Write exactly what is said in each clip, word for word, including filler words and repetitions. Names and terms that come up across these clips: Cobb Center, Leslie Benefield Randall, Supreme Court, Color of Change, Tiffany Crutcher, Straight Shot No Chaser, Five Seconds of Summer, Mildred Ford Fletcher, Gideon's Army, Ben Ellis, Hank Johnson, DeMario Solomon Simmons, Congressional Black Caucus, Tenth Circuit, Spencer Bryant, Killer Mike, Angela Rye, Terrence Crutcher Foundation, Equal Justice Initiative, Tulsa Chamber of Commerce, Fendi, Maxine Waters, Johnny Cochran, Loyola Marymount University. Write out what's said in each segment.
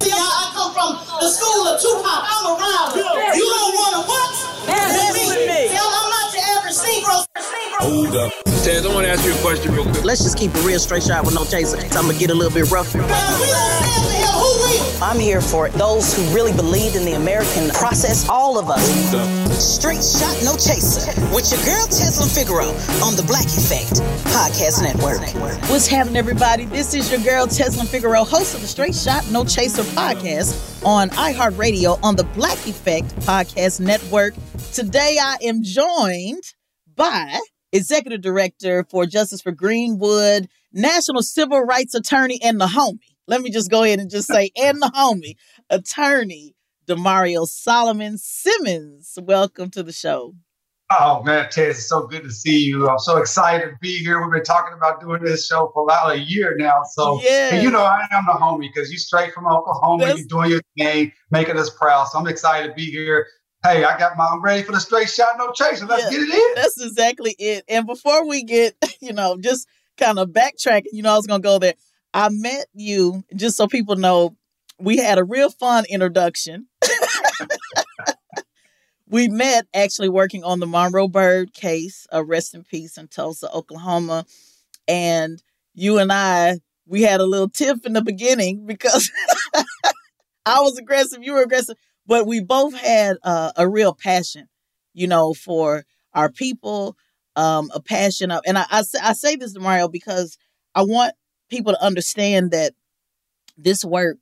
The school of Tupac, I'm around. You don't want to what? That's me. me. Hell, I'm not your average Negro. Hold up. Tez, I want to ask you a question real quick. Let's just keep a real straight shot with no chaser. So I'm going to get a little bit rough. Man, we don't here. Who we? I'm here for those who really believed in the American process. All of us. Straight Shot No Chaser with your girl Tezlyn Figueroa on the Black Effect Podcast Network. What's happening, everybody? This is your girl Tezlyn Figueroa, host of the Straight Shot No Chaser podcast on iHeartRadio on the Black Effect Podcast Network. Today I am joined by Executive Director for Justice for Greenwood, National Civil Rights Attorney, and the homie. Let me just go ahead and just say, and the homie, Attorney DeMario Solomon Simmons. Welcome to the show. Oh, man, Tez, it's so good to see you. I'm so excited to be here. We've been talking about doing this show for about a year now. So, yes. And you know, I am the homie because you're straight from Oklahoma. That's... You're doing your thing, making us proud. So I'm excited to be here. Hey, I got my, I'm ready for the Straight Shot, No Chaser. Let's yeah, get it in. That's exactly it. And before we get, you know, just kind of backtracking, you know, I was going to go there. I met you, just so people know, we had a real fun introduction. We met actually working on the Monroe Bird case, uh, rest in peace, in Tulsa, Oklahoma. And you and I, we had a little tiff in the beginning because I was aggressive, you were aggressive. But we both had uh, a real passion, you know, for our people, um, a passion of, and I, I, I say this, DeMario, because I want people to understand that this work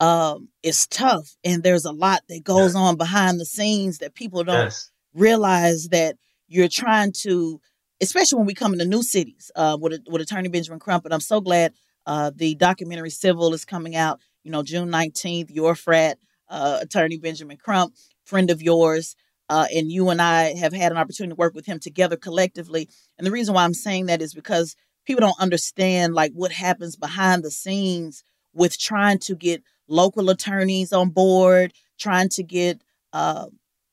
um, is tough and there's a lot that goes yeah. on behind the scenes that people don't yes. realize that you're trying to, especially when we come into new cities uh, with, with Attorney Benjamin Crump. And I'm so glad uh, the documentary Civil is coming out, you know, June nineteenth, your frat. Uh, Attorney Benjamin Crump, friend of yours, uh, and you and I have had an opportunity to work with him together collectively. And the reason why I'm saying that is because people don't understand like what happens behind the scenes with trying to get local attorneys on board, trying to get uh,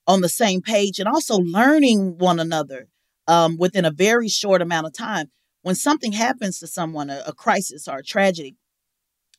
on the same page, and also learning one another um, within a very short amount of time. When something happens to someone, a, a crisis or a tragedy,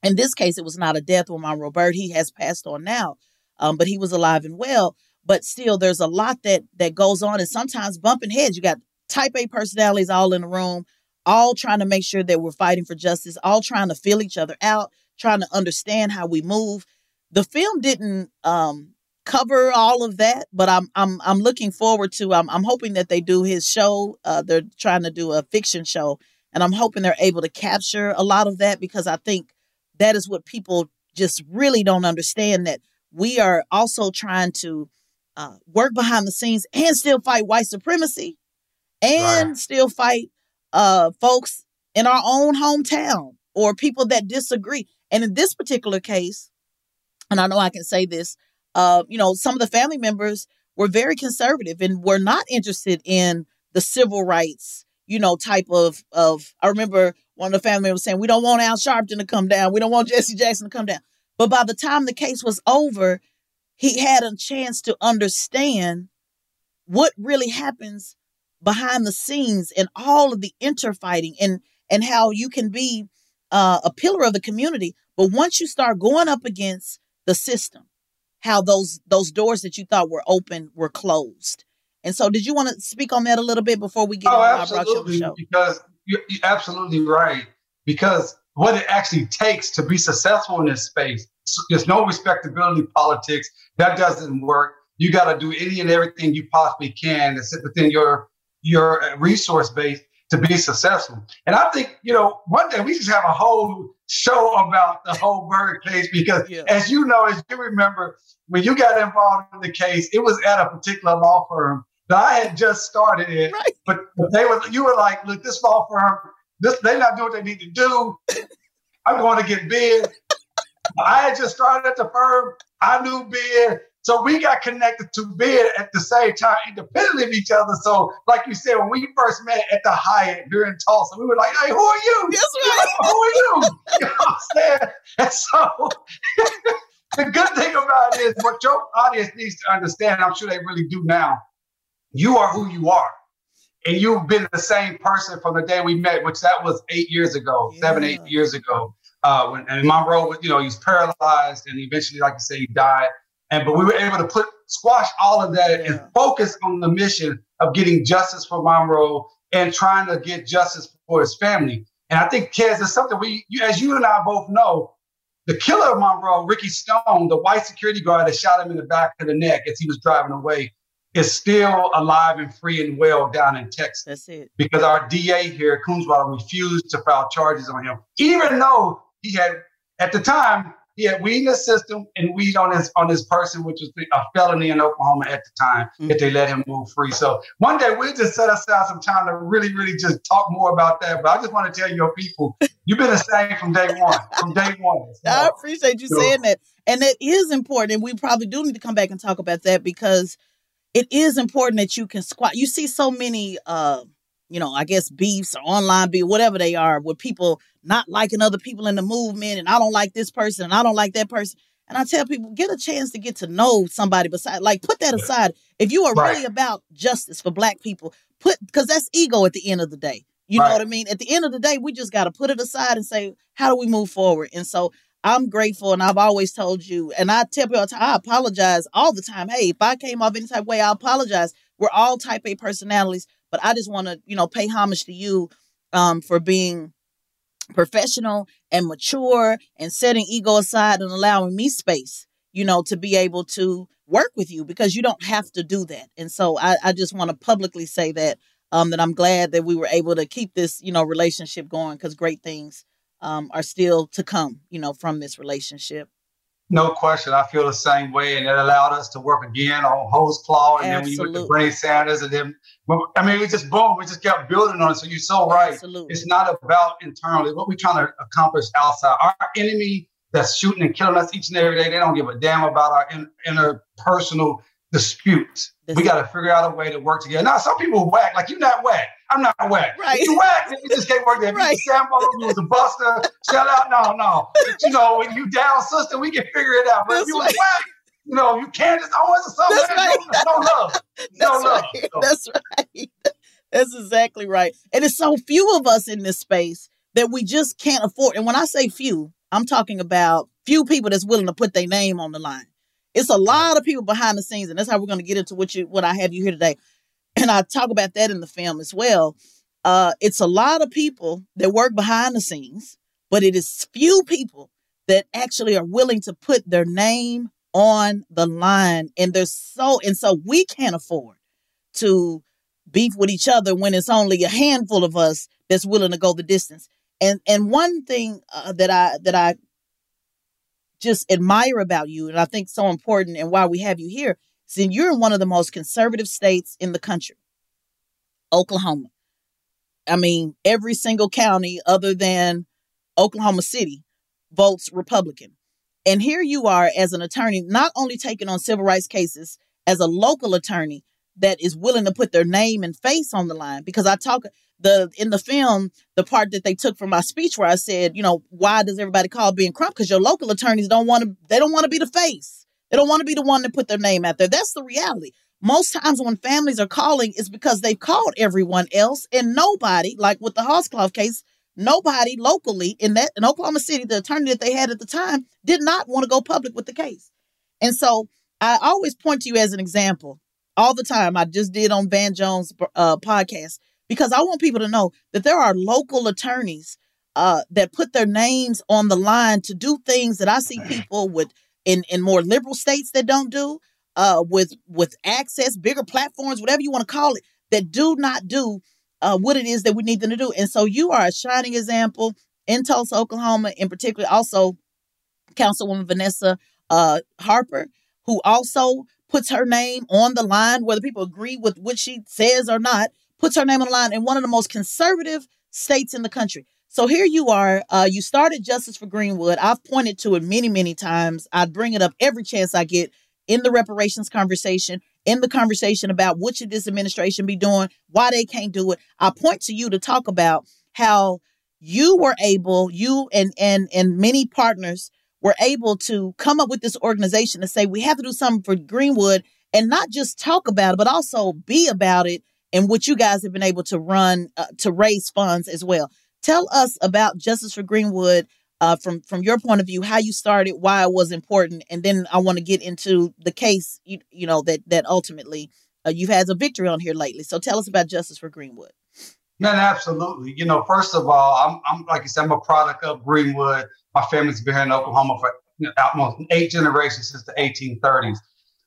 in this case, it was not a death with Monroe Bird. He has passed on now, um, but he was alive and well. But still, there's a lot that that goes on, and sometimes bumping heads. You got type A personalities all in the room, all trying to make sure that we're fighting for justice, all trying to feel each other out, trying to understand how we move. The film didn't um, cover all of that, but I'm I'm I'm looking forward to. I'm I'm hoping that they do his show. Uh, they're trying to do a fiction show, and I'm hoping they're able to capture a lot of that because I think. That is what people just really don't understand, that we are also trying to uh, work behind the scenes and still fight white supremacy and right. still fight uh, folks in our own hometown or people that disagree. And in this particular case, and I know I can say this, uh, you know, some of the family members were very conservative and were not interested in the civil rights, you know, type of of I remember one of the family was saying, we don't want Al Sharpton to come down. We don't want Jesse Jackson to come down. But by the time the case was over, he had a chance to understand what really happens behind the scenes and all of the interfighting and and how you can be uh, a pillar of the community. But once you start going up against the system, how those those doors that you thought were open were closed. And so did you want to speak on that a little bit before we get oh, on our show? Because you're absolutely right, because what it actually takes to be successful in this space, there's no respectability politics. That doesn't work. You got to do any and everything you possibly can to sit within your your resource base to be successful. And I think, you know, one day we just have a whole show about the whole Bird case, because yeah. as you know, as you remember, when you got involved in the case, it was at a particular law firm that I had just started in. Right. But they were, you were like, look, this law firm, this, they're not doing what they need to do. I'm going to get bid. I had just started at the firm. I knew bid. So we got connected to bid at the same time, independently of each other. So like you said, when we first met at the Hyatt here in Tulsa, we were like, hey, who are you? That's right. Like, who are you? You know what I'm saying? And so the good thing about it is what your audience needs to understand, I'm sure they really do now, you are who you are. And you've been the same person from the day we met, which that was eight years ago, yeah. seven, eight years ago. Uh, when, and Monroe was, you know, he was paralyzed and eventually, like you say, he died. And but we were able to put squash all of that yeah. and focus on the mission of getting justice for Monroe and trying to get justice for his family. And I think, Kez, it's something we, you, as you and I both know, the killer of Monroe, Ricky Stone, the white security guard that shot him in the back of the neck as he was driving away, is still alive and free and well down in Texas. That's it. Because our D A here, Coonswater, refused to file charges on him, even though he had, at the time, he had weed in the system and weed on his on his person, which was a felony in Oklahoma at the time, mm-hmm. if they let him move free. So one day we'll just set aside some time to really, really just talk more about that. But I just want to tell your people, you've been the same from day one, from day one. So, I appreciate you so. saying that. And that is important. And we probably do need to come back and talk about that, because it is important that you can squat. You see so many, uh, you know, I guess beefs or online beef, whatever they are, with people not liking other people in the movement, and I don't like this person and I don't like that person. And I tell people, get a chance to get to know somebody beside, like, put that aside. If you are right. really about justice for Black people, put, because that's ego at the end of the day. You right. know what I mean? At the end of the day, we just got to put it aside and say, how do we move forward? And so I'm grateful. And I've always told you, and I tell people, I apologize all the time. Hey, if I came off any type of way, I apologize. We're all type A personalities. But I just want to, you know, pay homage to you um, for being professional and mature and setting ego aside and allowing me space, you know, to be able to work with you, because you don't have to do that. And so I, I just want to publicly say that, um, that I'm glad that we were able to keep this, you know, relationship going, because great things um, are still to come, you know, from this relationship. No question. I feel the same way. And it allowed us to work again on Hose Claw. And Absolutely. Then we went to Bernie Sanders. And then, I mean, we just, boom, we just kept building on it. So you're so right. Absolutely. It's not about internally. What we're trying to accomplish outside. Our enemy that's shooting and killing us each and every day, they don't give a damn about our in, interpersonal disputes. That's we got to figure out a way to work together. Now, some people whack. Like, you're not whack. I'm not whack. Right. If you whack, then you just can't work there. Right. If you Sambo, you was a buster, shout out, no, no. But, you know, when you down, sister, we can figure it out. But That's if you right. whack, you know, you can't just always or something. That's right. No, no love. No That's love. Right. So. That's right. That's exactly right. And it's so few of us in this space that we just can't afford. And when I say few, I'm talking about few people that's willing to put their name on the line. It's a lot of people behind the scenes, and that's how we're going to get into what you, what I have you here today. And I talk about that in the film as well. Uh, it's a lot of people that work behind the scenes, but it is few people that actually are willing to put their name on the line. And they're so, and so we can't afford to beef with each other when it's only a handful of us that's willing to go the distance. And and one thing uh, that I that I just admire about you, and I think so important, and why we have you here. So you're in one of the most conservative states in the country, Oklahoma. I mean, every single county other than Oklahoma City votes Republican. And here you are as an attorney, not only taking on civil rights cases, as a local attorney that is willing to put their name and face on the line. Because I talk the in the film, the part that they took from my speech where I said, you know, why does everybody call Ben Crump? Because your local attorneys don't want to they don't want to be the face. They don't want to be the one to put their name out there. That's the reality. Most times when families are calling, it's because they've called everyone else, and nobody, like with the Hosclaw case, nobody locally in that in Oklahoma City, the attorney that they had at the time did not want to go public with the case. And so I always point to you as an example all the time. I just did on Van Jones' uh, podcast, because I want people to know that there are local attorneys uh, that put their names on the line to do things that I see people with in, in more liberal states that don't do, uh, with with access, bigger platforms, whatever you want to call it, that do not do uh, what it is that we need them to do. And so you are a shining example in Tulsa, Oklahoma, in particular, also Councilwoman Vanessa uh, Harper, who also puts her name on the line, whether people agree with what she says or not, puts her name on the line in one of the most conservative states in the country. So here you are. Uh, you started Justice for Greenwood. I've pointed to it many, many times. I bring it up every chance I get in the reparations conversation, in the conversation about what should this administration be doing, why they can't do it. I point to you to talk about how you were able, you and and and many partners were able to come up with this organization to say we have to do something for Greenwood, and not just talk about it, but also be about it, and what you guys have been able to run uh, to raise funds as well. Tell us about Justice for Greenwood uh, from, from your point of view, how you started, why it was important. And then I want to get into the case, you, you know, that that ultimately uh, you've had a victory on here lately. So tell us about Justice for Greenwood. No, no, absolutely. You know, first of all, I'm, I'm like you said, I'm a product of Greenwood. My family's been here in Oklahoma for almost eight generations since the eighteen thirties.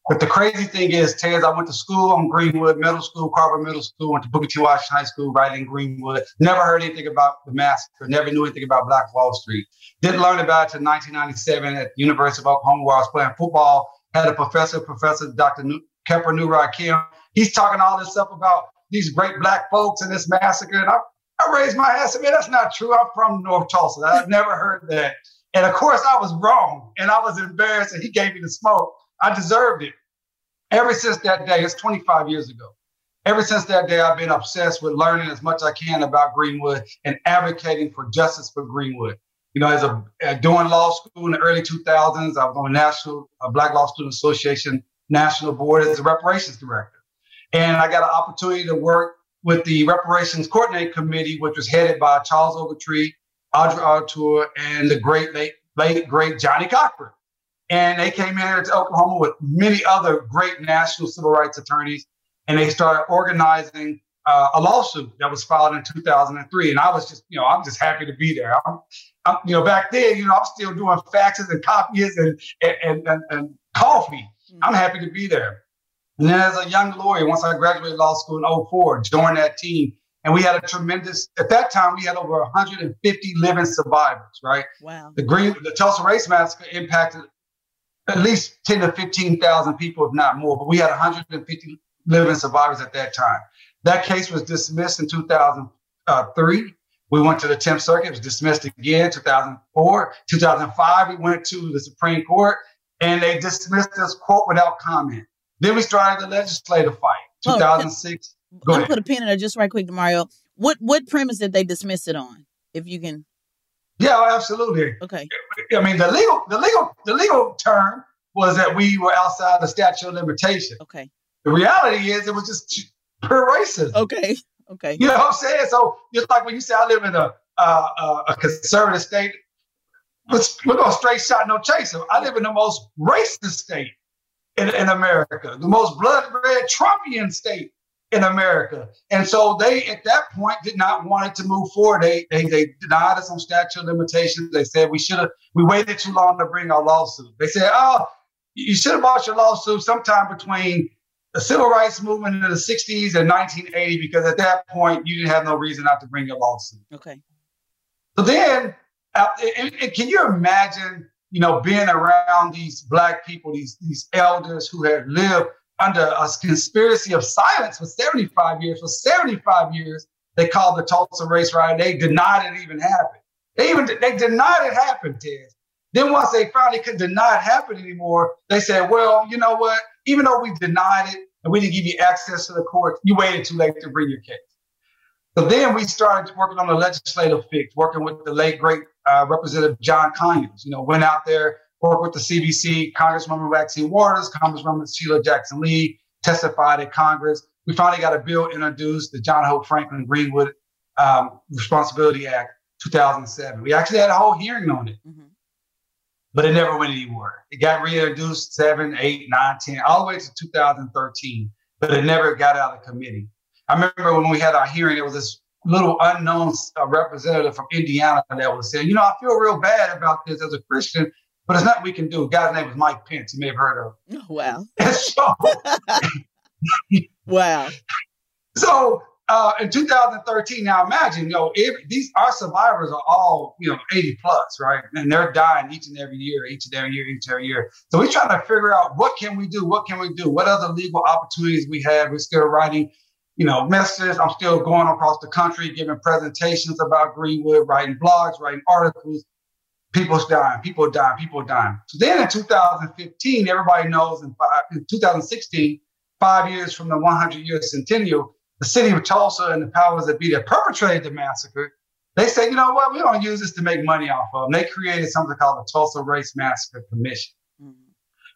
But the crazy thing is, Tez, I went to school on Greenwood Middle School, Carver Middle School, went to Booker T. Washington High School right in Greenwood. Never heard anything about the massacre, never knew anything about Black Wall Street. Didn't learn about it until nineteen ninety-seven at the University of Oklahoma, where I was playing football. Had a professor, Professor Doctor Kepper Nurek Kim. He's talking all this stuff about these great Black folks and this massacre. And I, I raised my hand and said, man, that's not true. I'm from North Tulsa. I've never heard that. And of course, I was wrong. And I was embarrassed. And he gave me the smoke. I deserved it. Ever since that day, it's twenty-five years ago. Ever since that day, I've been obsessed with learning as much as I can about Greenwood and advocating for justice for Greenwood. You know, as a uh, doing law school in the early two thousands, I was on the National uh, Black Law Student Association National Board as a reparations director. And I got an opportunity to work with the reparations coordinating committee, which was headed by Charles Ogletree, Audra Artur, and the great, late, late, great Johnny Cochran. And they came here to Oklahoma with many other great national civil rights attorneys, and they started organizing uh, a lawsuit that was filed in two thousand three. And I was just, you know, I'm just happy to be there. I'm, I'm, you know, back then, you know, I'm still doing faxes and copies and and and, and coffee. Mm-hmm. I'm happy to be there. And then as a young lawyer, once I graduated law school in oh four, joined that team. And we had a tremendous, at that time, we had over one hundred fifty living survivors, right? Wow. The, Green, the Tulsa Race Massacre impacted at least ten to fifteen thousand people, if not more. But we had one hundred fifty living survivors at that time. That case was dismissed in two thousand three. We went to the Tenth Circuit. It was dismissed again in two thousand four. two thousand five, we went to the Supreme Court, and they dismissed us, quote, without comment. Then we started the legislative fight, two thousand six. Go ahead. I'll put a pin in there just right quick, DeMario. What, what premise did they dismiss it on, if you can? Yeah, absolutely. Okay. I mean, the legal, the legal, the legal term was that we were outside the statute of limitation. Okay. The reality is, it was just pure racism. Okay. Okay. You know what I'm saying? So just like when you say I live in a uh, a conservative state, we're going straight shot, no chaser. I live in the most racist state in, in America, the most blood red Trumpian state in America. And so they, at that point, did not want it to move forward. They they, they denied us on statute of limitations. They said we should have, we waited too long to bring our lawsuit. They said, oh, you should have brought your lawsuit sometime between the civil rights movement in the sixties and nineteen eighty, because at that point, you didn't have no reason not to bring your lawsuit. Okay. So then, uh, and, and can you imagine, you know, being around these Black people, these, these elders who had lived under a conspiracy of silence for seventy-five years. For seventy-five years, they called the Tulsa race riot. They denied it even happened. They even they denied it happened, Tez. Then once they finally couldn't deny it happened anymore, they said, well, you know what? Even though we denied it and we didn't give you access to the court, you waited too late to bring your case. So then we started working on the legislative fix, working with the late, great uh, Representative John Conyers, you know, went out there, worked with the C B C, Congresswoman Maxine Waters, Congresswoman Sheila Jackson Lee testified at Congress. We finally got a bill introduced, the John Hope Franklin Greenwood um, Responsibility Act, two thousand seven. We actually had a whole hearing on it, mm-hmm. but it never went anywhere. It got reintroduced seven, eight, nine, ten, all the way to two thousand thirteen, but it never got out of committee. I remember when we had our hearing, there was this little unknown uh, representative from Indiana that was saying, you know, I feel real bad about this as a Christian, but it's nothing we can do. A guy's name was Mike Pence. You may have heard of him. Oh, wow. And so, wow. So uh, in two thousand thirteen, now imagine, you know, every, these our survivors are all, you know, eighty plus, right? And they're dying each and every year, each and every year, each and every year. So we're trying to figure out what can we do? What can we do? What other legal opportunities we have? We're still writing, you know, messages. I'm still going across the country, giving presentations about Greenwood, writing blogs, writing articles. People's dying, people dying, people dying. So then in two thousand fifteen, everybody knows in, five, in two thousand sixteen, five years from the hundred-year centennial, the city of Tulsa and the powers that be that perpetrated the massacre, they said, you know what, we don't use this to make money off of them. They created something called the Tulsa Race Massacre Commission, mm-hmm.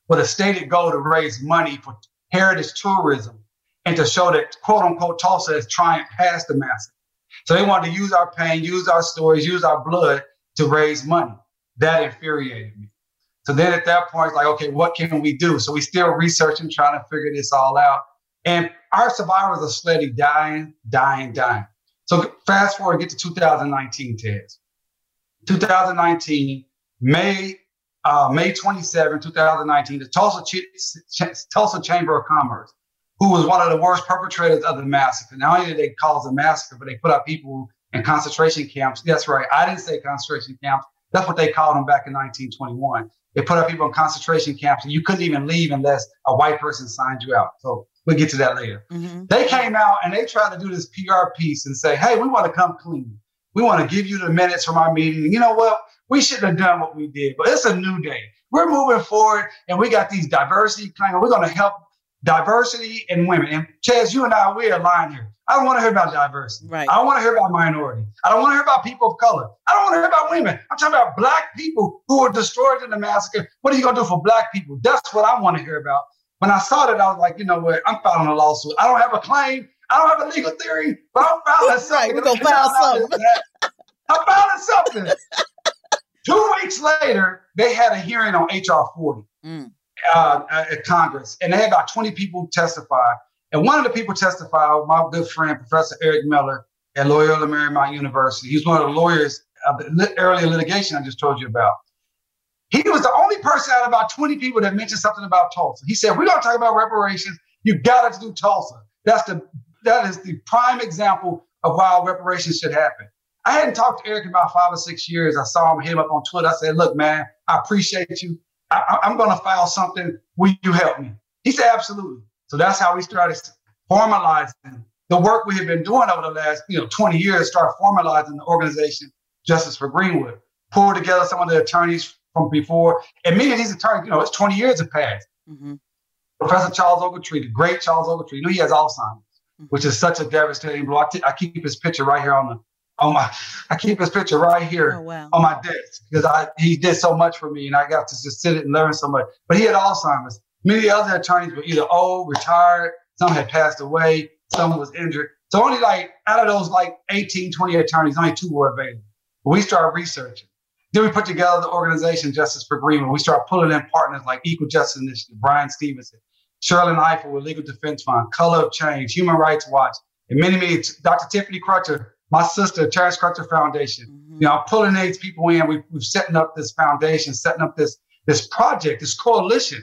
with a stated goal to raise money for heritage tourism and to show that, quote unquote, Tulsa has triumphed past the massacre. So they wanted to use our pain, use our stories, use our blood to raise money. That infuriated me. So then at that point, it's like, okay, what can we do? So we still researching, trying to figure this all out. And our survivors are steadily dying, dying, dying. So fast forward, get to two thousand nineteen, Tez. two thousand nineteen, May uh, May twenty-seventh, twenty nineteen, the Tulsa, Ch- Ch- Tulsa Chamber of Commerce, who was one of the worst perpetrators of the massacre. Not only did they cause a massacre, but they put out people in concentration camps. That's right. I didn't say concentration camps. That's what they called them back in nineteen twenty-one. They put up people in concentration camps, and you couldn't even leave unless a white person signed you out. So we'll get to that later. Mm-hmm. They came out and they tried to do this P R piece and say, hey, we want to come clean. We want to give you the minutes from our meeting. You know what? We shouldn't have done what we did, but it's a new day. We're moving forward, and we got these diversity claimers. We're going to help diversity and women. And Chaz, you and I, we're aligned here. I don't want to hear about diversity. Right. I don't want to hear about minority. I don't want to hear about people of color. I don't want to hear about women. I'm talking about black people who were destroyed in the massacre. What are you going to do for black people? That's what I want to hear about. When I saw that, I was like, you know what? I'm filing a lawsuit. I don't have a claim. I don't have a legal theory, but I'm filing something. Right. We're going to file something. I'm filing something. Two weeks later, they had a hearing on H R forty mm. uh, at Congress, and they had about twenty people testify. And one of the people testified, my good friend, Professor Eric Miller at Loyola Marymount University. He's one of the lawyers of the earlier litigation I just told you about. He was the only person out of about twenty people that mentioned something about Tulsa. He said, we're going to talk about reparations. You've got to do Tulsa. That's the, that is the prime example of why reparations should happen. I hadn't talked to Eric in about five or six years. I saw him hit him up on Twitter. I said, look, man, I appreciate you. I, I'm going to file something. Will you help me? He said, absolutely. So that's how we started formalizing the work we have been doing over the last, you know, twenty years, start formalizing the organization Justice for Greenwood, pull together some of the attorneys from before. And many of these attorneys, you know, it's twenty years have passed. Mm-hmm. Professor Charles Ogletree, the great Charles Ogletree, you know, he has Alzheimer's, mm-hmm. which is such a devastating blow. I, t- I keep his picture right here on the, on my, I keep his picture right here oh, wow. on my desk because I, he did so much for me and I got to just sit and learn so much, but he had Alzheimer's. Many other attorneys were either old, retired, some had passed away, some was injured. So only like out of those like eighteen, twenty attorneys, only two were available. But we started researching. Then we put together the organization Justice for Greenwood. We started pulling in partners like Equal Justice Initiative, Brian Stevenson, Sherilyn Eiffel with Legal Defense Fund, Color of Change, Human Rights Watch, and many, many, Doctor Tiffany Crutcher, my sister, Terrence Crutcher Foundation. Mm-hmm. You know, I'm pulling these people in. We, we're setting up this foundation, setting up this, this project, this coalition.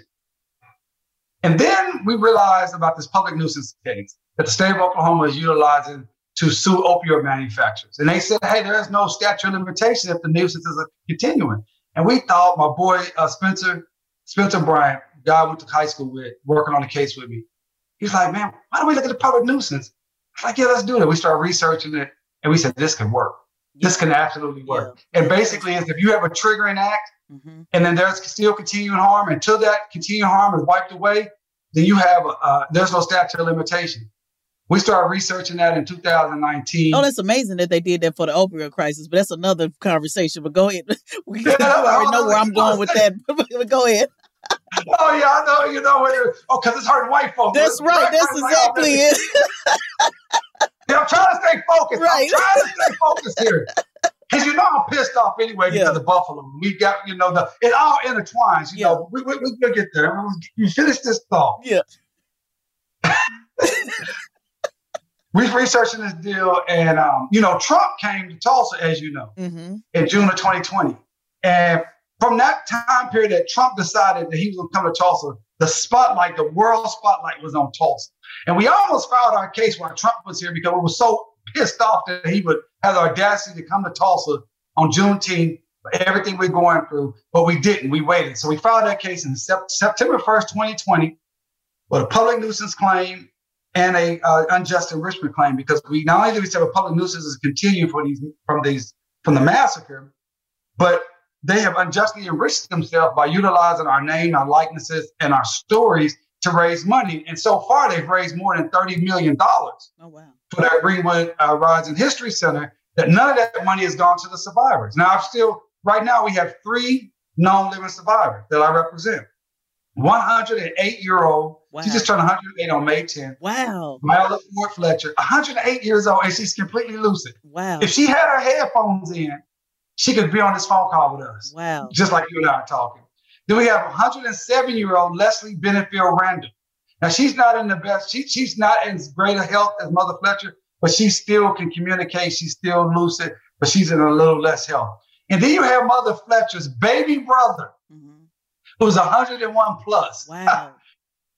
And then we realized about this public nuisance case that the state of Oklahoma is utilizing to sue opioid manufacturers. And they said, hey, there is no statute of limitation if the nuisance is continuing. And we thought my boy, uh, Spencer, Spencer Bryant, the guy I went to high school with, working on the case with me. He's like, man, why don't we look at the public nuisance? I was like, yeah, let's do that. We started researching it. And we said, this can work. Yeah. This can absolutely work. Yeah. And basically, it's if you have a triggering act, mm-hmm. and then there's still continuing harm. Until that continuing harm is wiped away, then you have, uh, there's no statute of limitation. We started researching that in two thousand nineteen. Oh, that's amazing that they did that for the opioid crisis, but that's another conversation. But go ahead. We yeah, already know where I'm going with that. But go ahead. Oh, yeah, I know. You know where. Oh, because it's hurting white folks. That's right. Black that's black exactly it. Yeah, I'm trying to stay focused. Right. I'm trying to stay focused here. Because you know I'm pissed off anyway because yeah. of Buffalo. We got, you know, the it all intertwines. You yeah. know, we, we, we'll get there. You finish this thought. Yeah. we were researching this deal, and, um, you know, Trump came to Tulsa, as you know, mm-hmm. in June of twenty twenty. And from that time period that Trump decided that he was going to come to Tulsa, the spotlight, the world spotlight was on Tulsa. And we almost filed our case while Trump was here because we were so pissed off that he would have the audacity to come to Tulsa on Juneteenth, everything we're going through, but we didn't. We waited. So we filed that case in sep- September first, twenty twenty, with a public nuisance claim and a uh, unjust enrichment claim, because we not only did we say the public nuisance is continuing for these, from these from the massacre, but they have unjustly enriched themselves by utilizing our name, our likenesses, and our stories to raise money. And so far, they've raised more than thirty million dollars oh, wow. for that Greenwood uh, Rising History Center, that none of that money has gone to the survivors. Now, I'm still, right now, we have three known living survivors that I represent. one hundred eight-year-old, wow. she just turned one hundred eight on May tenth. Wow. Mildred Ford Fletcher, one hundred eight years old, and she's completely lucid. Wow. If she had her headphones in, she could be on this phone call with us. Wow. Just like you and I are talking. Then we have one hundred seven-year-old Leslie Benefield Randall. Now, she's not in the best, she, she's not in as great a health as Mother Fletcher, but she still can communicate. She's still lucid, but she's in a little less health. And then you have Mother Fletcher's baby brother, mm-hmm. who's one hundred one plus. Wow.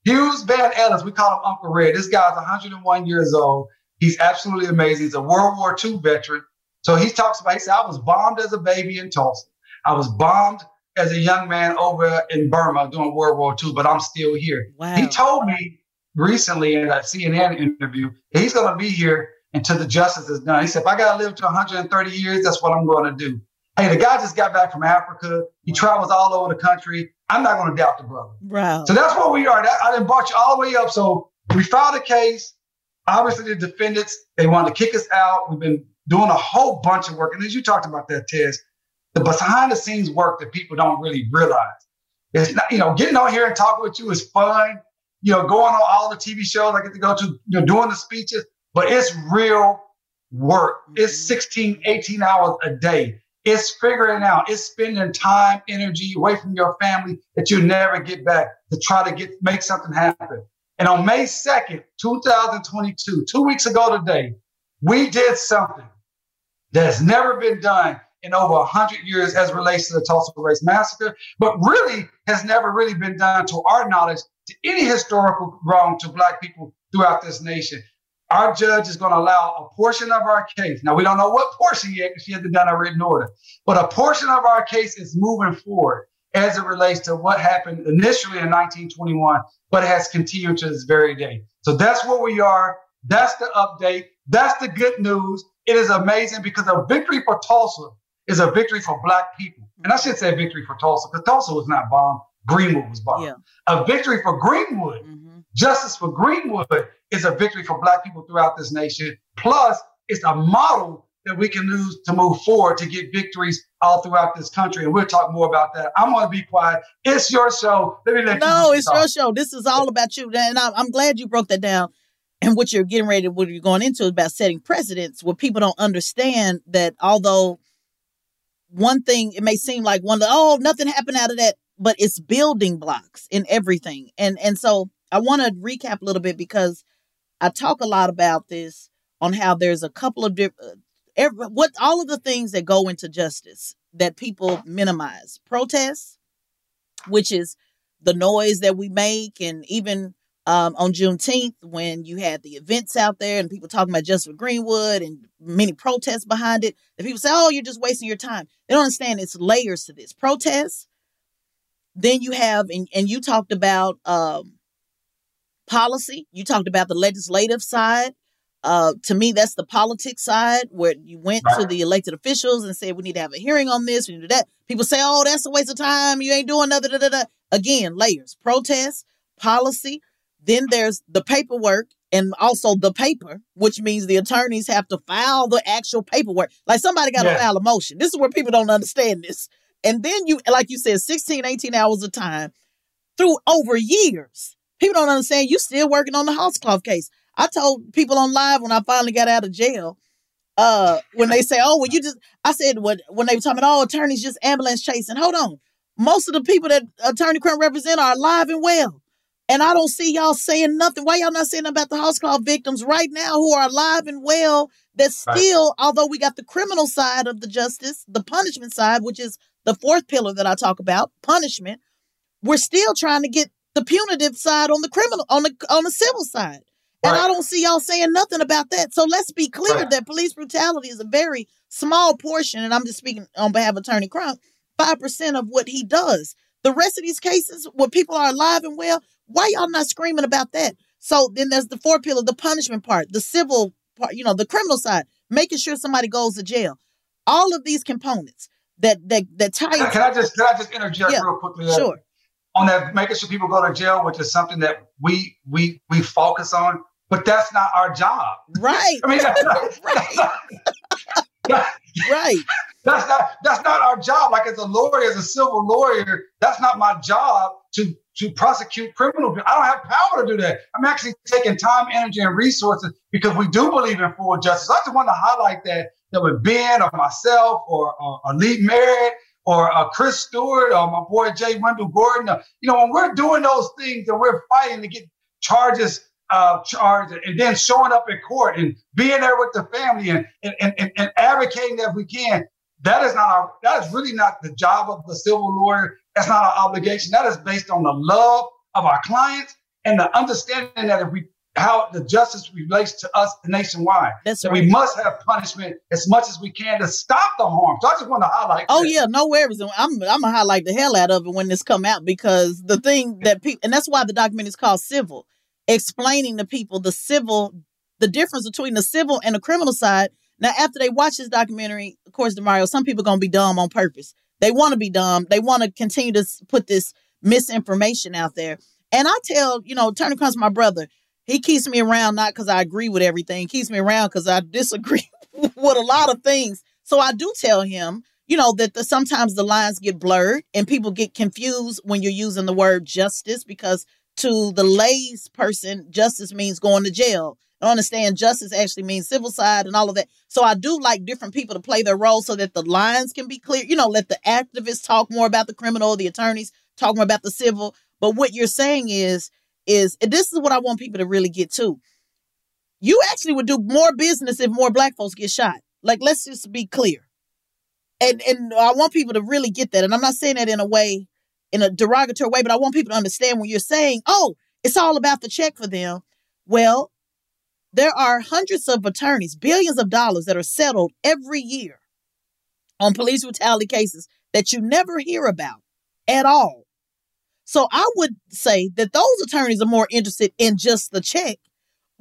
Hughes Van Ellis, we call him Uncle Red. This guy's one hundred one years old. He's absolutely amazing. He's a World War Two veteran. So he talks about, he said, I was bombed as a baby in Tulsa. I was bombed as a young man over in Burma during World War Two, but I'm still here. Wow. He told me recently in a C N N interview, he's going to be here until the justice is done. He said, if I got to live to one hundred thirty years, that's what I'm going to do. Hey, the guy just got back from Africa. He wow. travels all over the country. I'm not going to doubt the brother. Wow. So that's where we are. That, I done brought you all the way up. So we filed a case. Obviously, the defendants, they wanted to kick us out. We've been doing a whole bunch of work. And as you talked about that, Tez, the behind-the-scenes work that people don't really realize. It's not, you know, getting on here and talking with you is fun. You know, going on all the T V shows I get to go to, you know, doing the speeches. But it's real work. Mm-hmm. It's sixteen, eighteen hours a day. It's figuring out. It's spending time, energy away from your family that you never get back to try to get make something happen. And on May second, twenty twenty-two, two weeks ago today, we did something that has never been done in over one hundred years as it relates to the Tulsa Race Massacre, but really has never really been done to our knowledge to any historical wrong to Black people throughout this nation. Our judge is going to allow a portion of our case. Now, we don't know what portion yet because she hasn't done a written order, but a portion of our case is moving forward as it relates to what happened initially in nineteen twenty-one, but it has continued to this very day. So that's where we are. That's the update. That's the good news. It is amazing because a victory for Tulsa is a victory for Black people. And I should say victory for Tulsa because Tulsa was not bombed. Greenwood was bombed. Yeah. A victory for Greenwood. Mm-hmm. Justice for Greenwood is a victory for Black people throughout this nation. Plus, it's a model that we can use to move forward to get victories all throughout this country. And we'll talk more about that. I'm going to be quiet. It's your show. Let me let no, you No, it's your show. This is all about you. And I'm glad you broke that down. And what you're getting ready to, what you're going into is about setting precedents where people don't understand that although one thing, it may seem like one, oh, nothing happened out of that, but it's building blocks in everything. And, and so I want to recap a little bit because I talk a lot about this on how there's a couple of different, every, what all of the things that go into justice that people minimize. Protests, which is the noise that we make, and even Um, on Juneteenth, when you had the events out there and people talking about Justice for Greenwood and many protests behind it, the people say, oh, you're just wasting your time. They don't understand it's layers to this. Protests. Then you have, and, and you talked about um, policy. You talked about the legislative side. Uh, to me, that's the politics side where you went right. to the elected officials and said, we need to have a hearing on this. We need to do that. People say, oh, that's a waste of time. You ain't doing nothing. Da, da, da. Again, layers. Protests, policy. Then there's the paperwork and also the paper, which means the attorneys have to file the actual paperwork. Like somebody got to yeah. file a motion. This is where people don't understand this. And then you, like you said, sixteen, eighteen hours of time through over years. People don't understand you still working on the Housecloth case. I told people on live when I finally got out of jail, uh, when they say, oh, well, you just, I said, when, when they were talking about, oh, attorneys just ambulance chasing. Hold on. Most of the people that Attorney Crump represent are alive and well. And I don't see y'all saying nothing. Why y'all not saying nothing about the house call victims right now who are alive and well, that still, right. although we got the criminal side of the justice, the punishment side, which is the fourth pillar that I talk about, punishment, we're still trying to get the punitive side on the criminal, on the on the civil side. And right. I don't see y'all saying nothing about that. So let's be clear right. that police brutality is a very small portion, and I'm just speaking on behalf of Attorney Crump, five percent of what he does. The rest of these cases where people are alive and well, why y'all not screaming about that? So then there's the fourth pillar, the punishment part, the civil part, you know, the criminal side, making sure somebody goes to jail. All of these components that that that tie. Can, can I just can I just interject yeah, real quickly? Sure. That, on that, making sure people go to jail, which is something that we we we focus on, but that's not our job. Right. I mean, that's not, right. That's not, right. That's not that's not our job. Like as a lawyer, as a civil lawyer, that's not my job to. to prosecute criminal people. I don't have power to do that. I'm actually taking time, energy, and resources because we do believe in full justice. I just want to highlight that that with Ben or myself or, or, or Lee Merritt or uh, Chris Stewart or my boy Jay Wendell Gordon. Or, you know, when we're doing those things and we're fighting to get charges uh, charged and then showing up in court and being there with the family and and, and, and advocating that we can, that is not our, that is really not the job of the civil lawyer. That's not our obligation. That is based on the love of our clients and the understanding that if we, how the justice relates to us nationwide. That's right. We must have punishment as much as we can to stop the harm. So I just want to highlight. Oh this. yeah, no worries. I'm I'm gonna highlight the hell out of it when this come out, because the thing that people, and that's why the document is called Civil, explaining to people the civil, the difference between the civil and the criminal side. Now, after they watch this documentary, of course, DeMario, some people are going to be dumb on purpose. They want to be dumb. They want to continue to put this misinformation out there. And I tell, you know, Attorney Crump's my brother. He keeps me around not because I agree with everything. He keeps me around because I disagree with a lot of things. So I do tell him, you know, that the, sometimes the lines get blurred and people get confused when you're using the word justice, because to the lay's person, justice means going to jail. I understand justice actually means civil side and all of that. So I do like different people to play their role so that the lines can be clear. You know, let the activists talk more about the criminal, the attorneys talk more about the civil. But what you're saying is, is this is what I want people to really get to. You actually would do more business if more black folks get shot. Like, let's just be clear. And and I want people to really get that. And I'm not saying that in a way, in a derogatory way, but I want people to understand when you're saying, oh, it's all about the check for them. Well, there are hundreds of attorneys, billions of dollars that are settled every year on police brutality cases that you never hear about at all. So I would say that those attorneys are more interested in just the check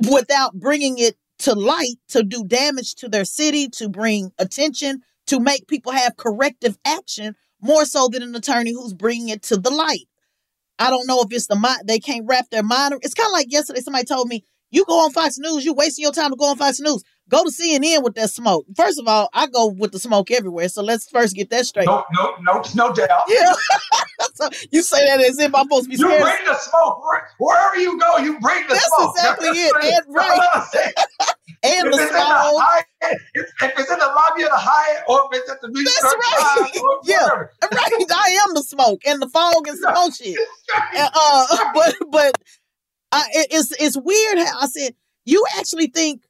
without bringing it to light to do damage to their city, to bring attention, to make people have corrective action, more so than an attorney who's bringing it to the light. I don't know if it's the mind, they can't wrap their mind. It's kind of like yesterday, somebody told me, you go on Fox News, you're wasting your time to go on Fox News. Go to C N N with that smoke. First of all, I go with the smoke everywhere. So let's first get that straight. No, no, no, no doubt. Yeah. So you say that as if I'm supposed to be scared. You bring the smoke. Wherever you go, you bring the That's smoke. That's exactly That's it. And right. And if the smoke. If it's in the lobby of the Hyatt, or if it's at the New York right. Times, yeah, right. I am the smoke and the fog and smoke shit. And, uh, but, but. I, it's it's weird how I said, you actually think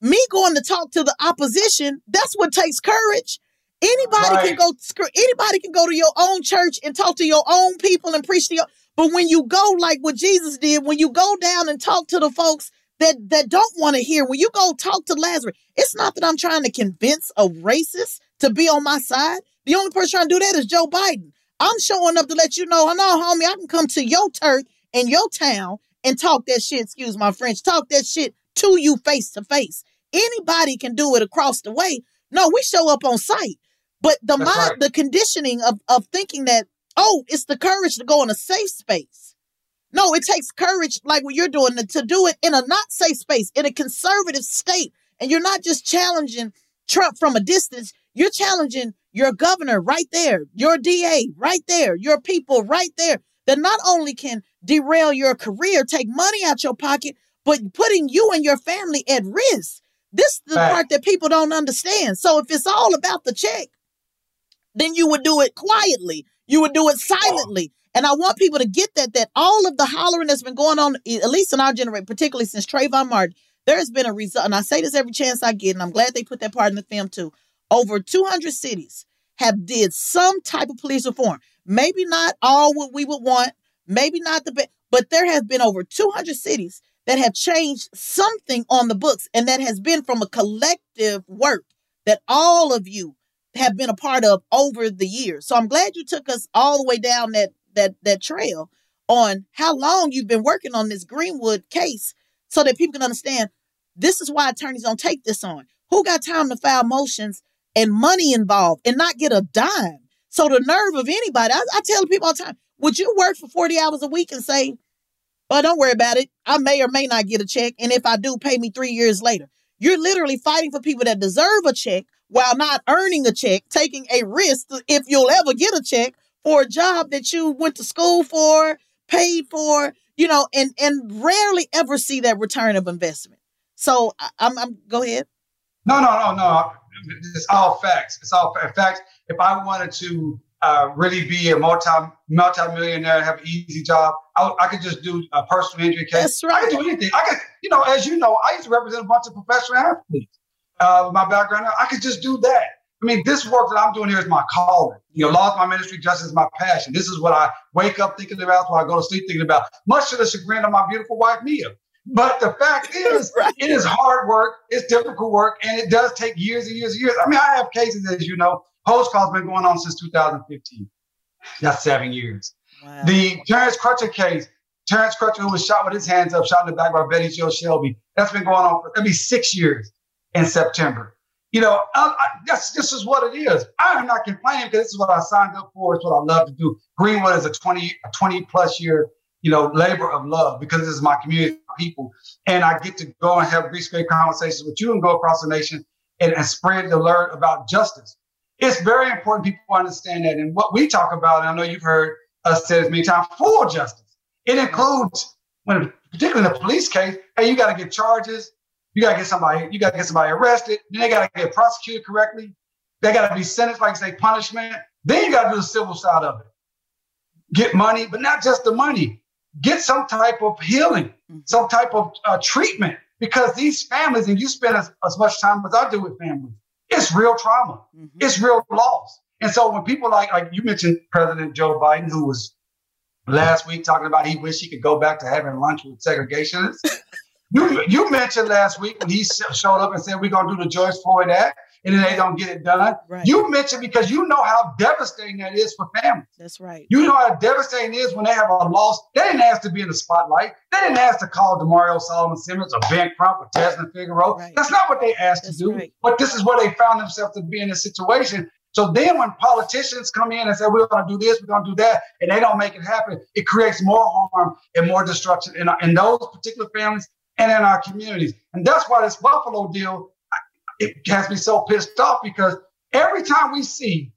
me going to talk to the opposition, that's what takes courage. Anybody right. can go anybody can go to your own church and talk to your own people and preach to your, but when you go like what Jesus did, when you go down and talk to the folks that, that don't want to hear, when you go talk to Lazarus, it's not that I'm trying to convince a racist to be on my side. The only person trying to do that is Joe Biden. I'm showing up to let you know, no, homie, I can come to your church in your town and talk that shit, excuse my French, talk that shit to you face to face. Anybody can do it across the way. No, we show up on site. But the mind, right. the conditioning of, of thinking that, oh, it's the courage to go in a safe space. No, it takes courage, like what you're doing, to do it in a not safe space, in a conservative state. And you're not just challenging Trump from a distance. You're challenging your governor right there, your D A right there, your people right there, that not only can derail your career, take money out your pocket, but putting you and your family at risk. This is the right. part that people don't understand. So if it's all about the check, then you would do it quietly. You would do it silently. And I want people to get that, that all of the hollering that's been going on, at least in our generation, particularly since Trayvon Martin, there has been a result. And I say this every chance I get, and I'm glad they put that part in the film too. Over two hundred cities have did some type of police reform. Maybe not all what we would want, maybe not the best, but there have been over two hundred cities that have changed something on the books. And that has been from a collective work that all of you have been a part of over the years. So I'm glad you took us all the way down that that that trail on how long you've been working on this Greenwood case so that people can understand this is why attorneys don't take this on. Who got time to file motions and money involved and not get a dime? So the nerve of anybody, I, I tell people all the time, would you work for forty hours a week and say, well, don't worry about it. I may or may not get a check. And if I do, pay me three years later. You're literally fighting for people that deserve a check while not earning a check, taking a risk if you'll ever get a check for a job that you went to school for, paid for, you know, and, and rarely ever see that return of investment. So I'm, I'm go ahead. No, no, no, no. It's all facts. It's all facts. In fact, if I wanted to uh, really be a multi multi-millionaire and have an easy job, I, I could just do a personal injury case. That's right. I could do anything. I could, you know, as you know, I used to represent a bunch of professional athletes. Uh, my background, I could just do that. I mean, this work that I'm doing here is my calling. You know, law is my ministry, justice is my passion. This is what I wake up thinking about, what I go to sleep thinking about, much to the chagrin of my beautiful wife, Nia. But the fact is, right. It is hard work, it's difficult work, and it does take years and years and years. I mean, I have cases, as you know, post calls been going on since two thousand fifteen. That's seven years. Wow. The Terrence Crutcher case, Terrence Crutcher, who was shot with his hands up, shot in the back by Betty Jo Shelby, that's been going on for, that'd be six years in September. You know, I, I, that's, this is what it is. I am not complaining because this is what I signed up for. It's what I love to do. Greenwood is a twenty, a twenty plus year, you know, labor of love because this is my community, my people. And I get to go and have these great conversations with you and go across the nation and, and spread the word about justice. It's very important people understand that. And what we talk about, and I know you've heard us say this many times, full justice. It includes, when particularly in a police case, hey, you got to get charges. You got to get somebody, you got to get somebody arrested. Then they got to get prosecuted correctly. They got to be sentenced, like say punishment. Then you got to do the civil side of it. Get money, but not just the money. Get some type of healing, some type of uh, treatment, because these families, and you spend as, as much time as I do with families, it's real trauma. Mm-hmm. It's real loss. And so when people like, like you mentioned President Joe Biden, who was last week talking about he wished he could go back to having lunch with segregationists. You, you mentioned last week when he showed up and said, we're going to do the George Floyd Act, and then they don't get it done. Right. You mentioned because you know how devastating that is for families. That's right. You know how devastating it is when they have a loss. They didn't ask to be in the spotlight. They didn't ask to call DeMario Solomon Simmons or Ben Crump or Tezlyn Figueroa. Right. That's not what they asked That's to do. Right. But this is where they found themselves to be in this situation. So then when politicians come in and say, we're going to do this, we're going to do that, and they don't make it happen, it creates more harm and more destruction in, in those particular families and in our communities. And that's why this Buffalo deal, it has me so pissed off, because every time we see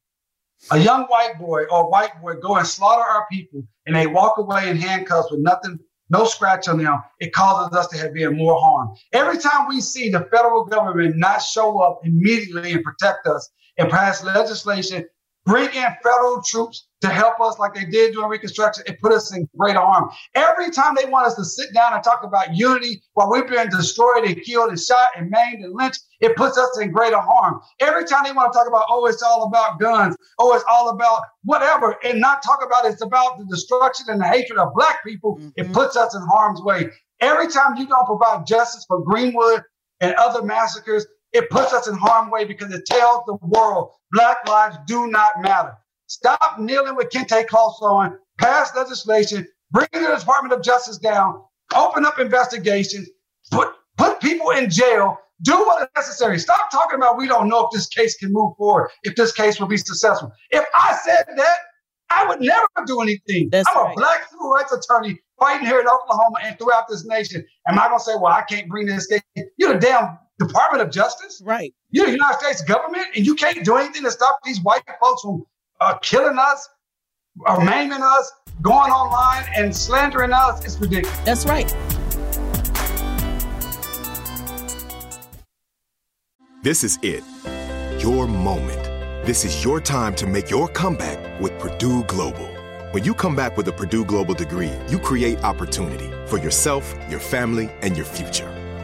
a young white boy or a white boy go and slaughter our people and they walk away in handcuffs with nothing, no scratch on them, it causes us to have been more harm. Every time we see the federal government not show up immediately and protect us and pass legislation, bring in federal troops to help us like they did during Reconstruction, it put us in greater harm. Every time they want us to sit down and talk about unity while we're being destroyed and killed and shot and maimed and lynched, it puts us in greater harm. Every time they want to talk about, oh, it's all about guns, oh, it's all about whatever, and not talk about it's about the destruction and the hatred of black people, mm-hmm. It puts us in harm's way. Every time you don't provide justice for Greenwood and other massacres, it puts us in harm's way, because it tells the world black lives do not matter. Stop kneeling with kente cloths on, pass legislation, bring the Department of Justice down, open up investigations, put, put people in jail, do what is necessary. Stop talking about we don't know if this case can move forward, if this case will be successful. If I said that, I would never do anything. That's I'm right. a black civil rights attorney fighting here in Oklahoma and throughout this nation. Am I going to say, well, I can't bring this case? You're the damn Department of Justice, right? You're the United States government, and you can't do anything to stop these white folks from uh, killing us, or maiming us, going online and slandering us. It's ridiculous. That's right. This is it, your moment. This is your time to make your comeback with Purdue Global. When you come back with a Purdue Global degree, you create opportunity for yourself, your family, and your future.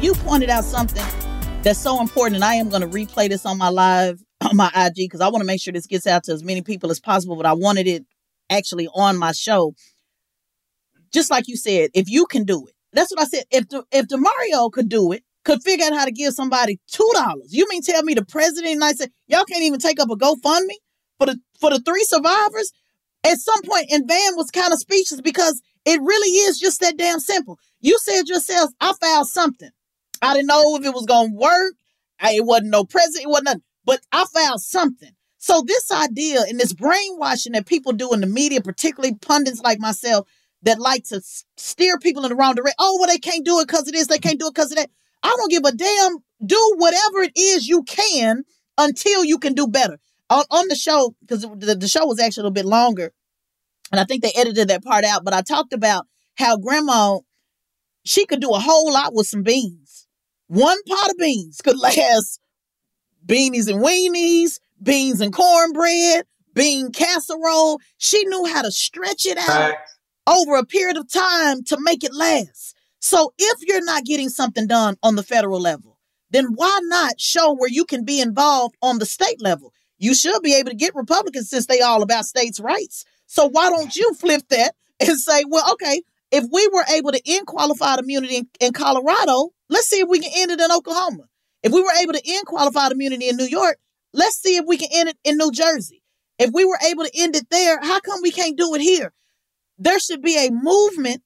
You pointed out something that's so important, and I am going to replay this on my live, on my I G, because I want to make sure this gets out to as many people as possible, but I wanted it actually on my show. Just like you said, if you can do it. That's what I said. If the, if DeMario could do it, could figure out how to give somebody two dollars. You mean tell me the president and I said, y'all can't even take up a GoFundMe for the for the three survivors? At some point, and Van was kind of speechless because it really is just that damn simple. You said yourself, I found something. I didn't know if it was going to work. I, it wasn't no president. It wasn't nothing. But I found something. So this idea and this brainwashing that people do in the media, particularly pundits like myself, that like to steer people in the wrong direction. Oh, well, they can't do it because of this. They can't do it because of that. I don't give a damn. Do whatever it is you can until you can do better. On, on the show, because the, the show was actually a little bit longer, and I think they edited that part out, but I talked about how Grandma, she could do a whole lot with some beans. One pot of beans could last beanies and weenies, beans and cornbread, bean casserole. She knew how to stretch it out over a period of time to make it last. So if you're not getting something done on the federal level, then why not show where you can be involved on the state level? You should be able to get Republicans since they all about states' rights. So why don't you flip that and say, well, okay, if we were able to end qualified immunity in, in Colorado, let's see if we can end it in Oklahoma. If we were able to end qualified immunity in New York, let's see if we can end it in New Jersey. If we were able to end it there, how come we can't do it here? There should be a movement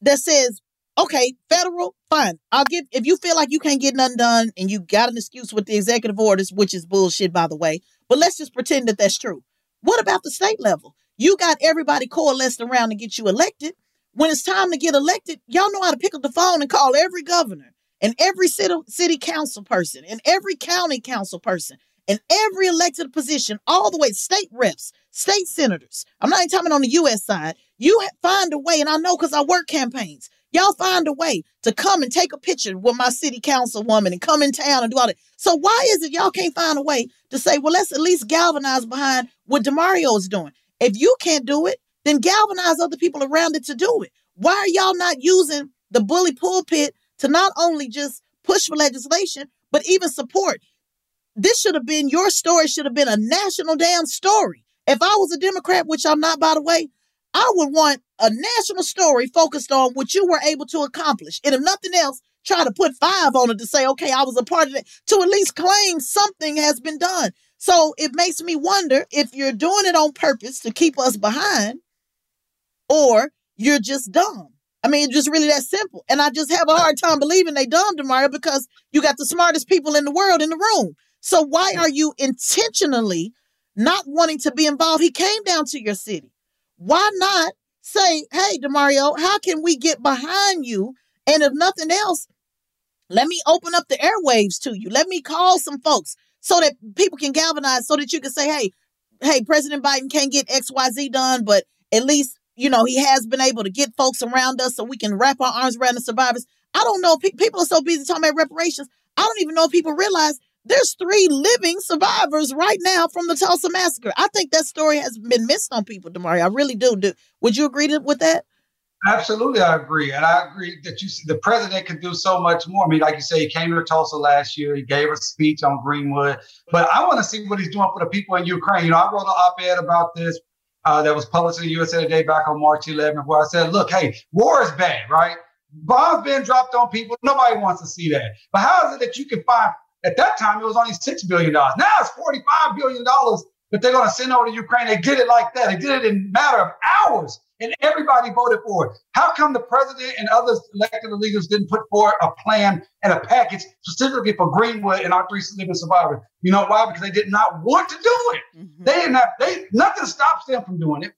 that says, okay, federal, fine. I'll give, if you feel like you can't get nothing done and you got an excuse with the executive orders, which is bullshit, by the way, but let's just pretend that that's true. What about the state level? You got everybody coalesced around to get you elected. When it's time to get elected, y'all know how to pick up the phone and call every governor and every city, city council person and every county council person and every elected position, all the way state reps, state senators. I'm not even talking on the U S side. You find a way, and I know because I work campaigns. Y'all find a way to come and take a picture with my city councilwoman and come in town and do all that. So why is it y'all can't find a way to say, well, let's at least galvanize behind what DeMario is doing? If you can't do it, then galvanize other people around it to do it. Why are y'all not using the bully pulpit to not only just push for legislation, but even support? This should have been your story, should have been a national damn story. If I was a Democrat, which I'm not, by the way, I would want a national story focused on what you were able to accomplish. And if nothing else, try to put five on it to say, okay, I was a part of it, to at least claim something has been done. So it makes me wonder if you're doing it on purpose to keep us behind, or you're just dumb. I mean, it's just really that simple. And I just have a hard time believing they dumb, DeMario, because you got the smartest people in the world in the room. So why are you intentionally not wanting to be involved? He came down to your city. Why not say, hey, DeMario, how can we get behind you? And if nothing else, let me open up the airwaves to you. Let me call some folks so that people can galvanize, so that you can say, hey, hey, President Biden can't get X Y Z done, but at least, you know, he has been able to get folks around us so we can wrap our arms around the survivors. I don't know. Pe- people are so busy talking about reparations. I don't even know if people realize there's three living survivors right now from the Tulsa Massacre. I think that story has been missed on people, DeMario. I really do. do. Would you agree to, with that? Absolutely, I agree. And I agree that you see, the president can do so much more. I mean, like you say, he came to Tulsa last year. He gave a speech on Greenwood. But I want to see what he's doing for the people in Ukraine. You know, I wrote an op-ed about this uh, that was published in the U S A Today back on March eleventh, where I said, look, hey, war is bad, right? Bombs being dropped on people. Nobody wants to see that. But how is it that you can find, at that time, it was only six billion dollars. Now it's forty-five billion dollars that they're going to send over to Ukraine. They did it like that. They did it in a matter of hours. And everybody voted for it. How come the president and other elected leaders didn't put forward a plan and a package specifically for Greenwood and our three living survivors? You know why? Because they did not want to do it. Mm-hmm. They didn't have, they, nothing stops them from doing it.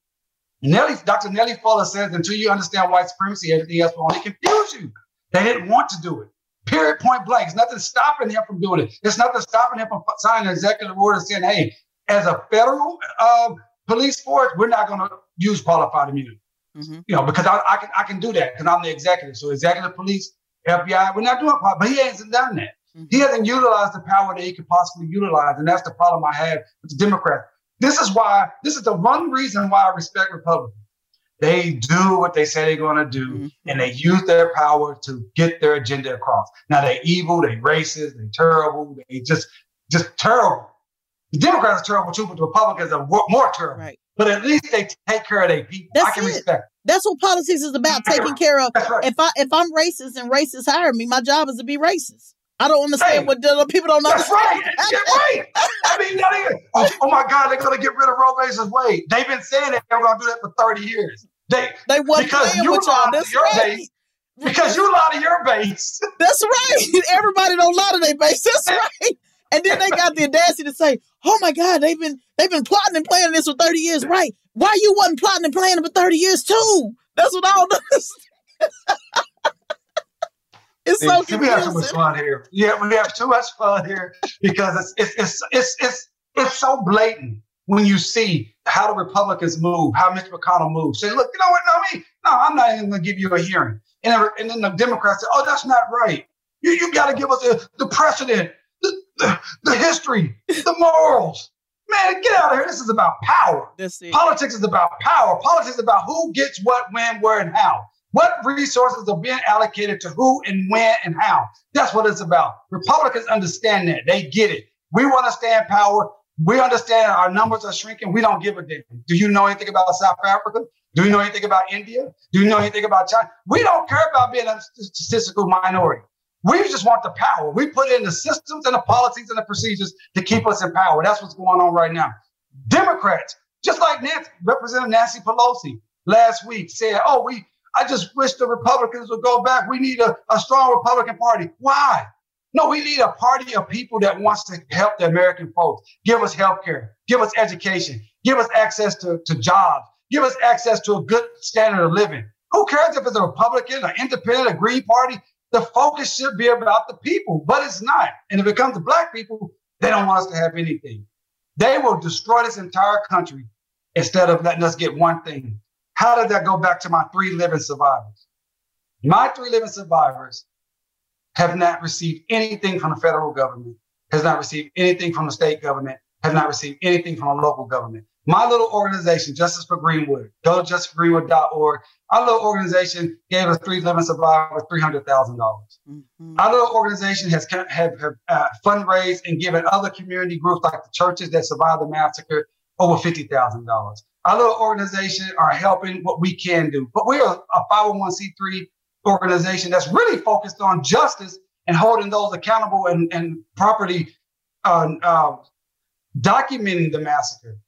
Nelly, Doctor Nellie Fuller says, until you understand white supremacy, everything else will only confuse you. They didn't want to do it. Period, point blank. There's nothing stopping him from doing it. There's nothing stopping him from signing an executive order saying, hey, as a federal uh, police force, we're not going to use qualified immunity, mm-hmm. you know, because I, I can I can do that because I'm the executive. So executive police, F B I, we're not doing qualified, but he hasn't done that. Mm-hmm. He hasn't utilized the power that he could possibly utilize. And that's the problem I have with the Democrats. This is why, this is the one reason why I respect Republicans. They do what they say they're going to do, mm-hmm. and they use their power to get their agenda across. Now, they're evil, they're racist, they're terrible, they just, just terrible. The Democrats are terrible too, but the Republicans are more terrible. Right. But at least they take care of their people. That's I can it. respect it. That's what politics is about, taking care of. Right. If I if I'm racist and racists hire me, my job is to be racist. I don't understand hey, what the people don't know. That's right. That's right. I mean, not even, oh, oh my God, they're going to get rid of Roe versus Wade. They've been saying that they're going to do that for thirty years. They they wasn't because you with y'all. That's your right. Base, because you lie to your base. That's right. Everybody don't lie to their base. That's right. And then they got the audacity to say, oh my God, they've been they've been plotting and planning this for thirty years. Right. Why you wasn't plotting and planning for thirty years too? That's what I don't understand. It's so confusing. We have too much fun here. Yeah, we have too much fun here because it's it's it's it's it's, it's so blatant when you see how the Republicans move, how Mitch McConnell moves. Say, look, you know what, I mean? No, I'm not even gonna give you a hearing. And, and then the Democrats say, oh, that's not right. You you gotta give us a, the precedent. The, the history, the morals. Man, get out of here. This is about power. Politics is about power. Politics is about who gets what, when, where, and how. What resources are being allocated to who and when and how. That's what it's about. Republicans understand that. They get it. We want to stay in power. We understand our numbers are shrinking. We don't give a damn. Do you know anything about South Africa? Do you know anything about India? Do you know anything about China? We don't care about being a statistical minority. We just want the power. We put in the systems and the policies and the procedures to keep us in power. That's what's going on right now. Democrats, just like Nancy, Representative Nancy Pelosi last week said, oh, we, I just wish the Republicans would go back. We need a, a strong Republican Party. Why? No, we need a party of people that wants to help the American folks. Give us health care. Give us education. Give us access to, to jobs. Give us access to a good standard of living. Who cares if it's a Republican, an independent, a Green Party? The focus should be about the people, but it's not. And if it comes to black people, they don't want us to have anything. They will destroy this entire country instead of letting us get one thing. How did that go back to my three living survivors? My three living survivors have not received anything from the federal government, has not received anything from the state government, have not received anything from the local government. My little organization, Justice for Greenwood, go to justice for greenwood dot org. Our little organization gave us three living survivors three hundred thousand dollars. Mm-hmm. Our little organization has have, have uh, fundraised and given other community groups like the churches that survived the massacre over fifty thousand dollars. Our little organization are helping what we can do. But we're a five oh one c three organization that's really focused on justice and holding those accountable and, and properly uh, uh, documenting the massacre.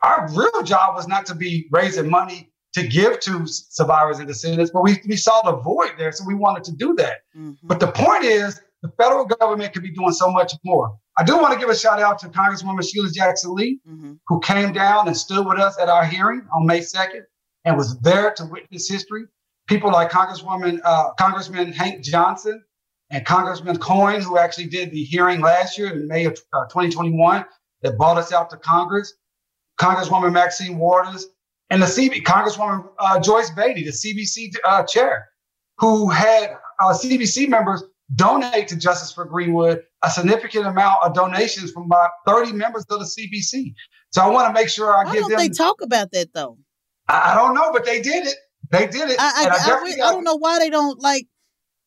Our real job was not to be raising money to give to survivors and descendants, but we, we saw the void there, so we wanted to do that. Mm-hmm. But the point is, the federal government could be doing so much more. I do want to give a shout out to Congresswoman Sheila Jackson Lee, mm-hmm. who came down and stood with us at our hearing on May second and was there to witness history. People like Congresswoman, uh, Congressman Hank Johnson and Congressman Coyne, who actually did the hearing last year in May of uh, twenty twenty-one that brought us out to Congress. Congresswoman Maxine Waters, and the C B Congresswoman uh, Joyce Beatty, the C B C uh, chair. who had uh, C B C members donate to Justice for Greenwood a significant amount of donations from about thirty members of the C B C. So I want to make sure I Why give don't them. They talk about that though. I, I don't know, but they did it. They did it. I, I, I, I, re- I don't know why they don't, like,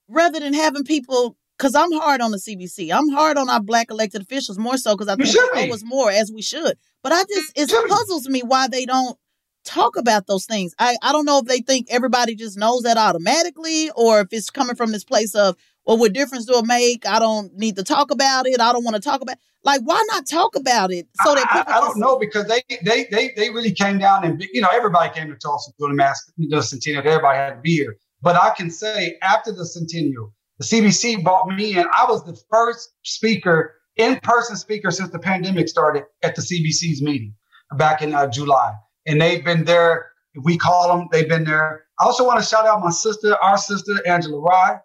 rather than having people, because I'm hard on the C B C. I'm hard on our black elected officials more so because I think we owe us more, as we should. But I just, it puzzles me why they don't talk about those things. I, I don't know if they think everybody just knows that automatically or if it's coming from this place of, well, what difference do it make? I don't need to talk about it. I don't want to talk about it. Like, why not talk about it? So that I, I don't know, because they, they they they really came down and, you know, everybody came to Tulsa during the mass, the centennial. Everybody had a beer. But I can say after the centennial, the C B C brought me in. I was the first speaker, in-person speaker since the pandemic started at the C B C's meeting back in uh, July. And they've been there. We call them. They've been there. I also want to shout out my sister, our sister, Angela Rye.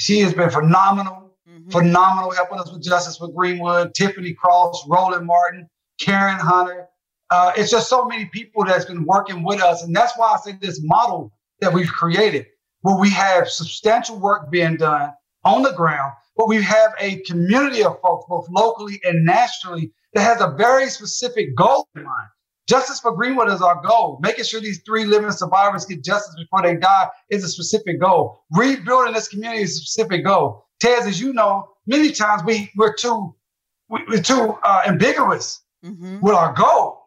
She has been phenomenal, mm-hmm. phenomenal, helping us with Justice for Greenwood, Tiffany Cross, Roland Martin, Karen Hunter. Uh, it's just so many people that's been working with us. And that's why I say this model that we've created, where we have substantial work being done on the ground, but we have a community of folks, both locally and nationally, that has a very specific goal in mind. Justice for Greenwood is our goal. Making sure these three living survivors get justice before they die is a specific goal. Rebuilding this community is a specific goal. Tez, as you know, many times we, we're too, we're too uh, ambiguous mm-hmm. with our goal.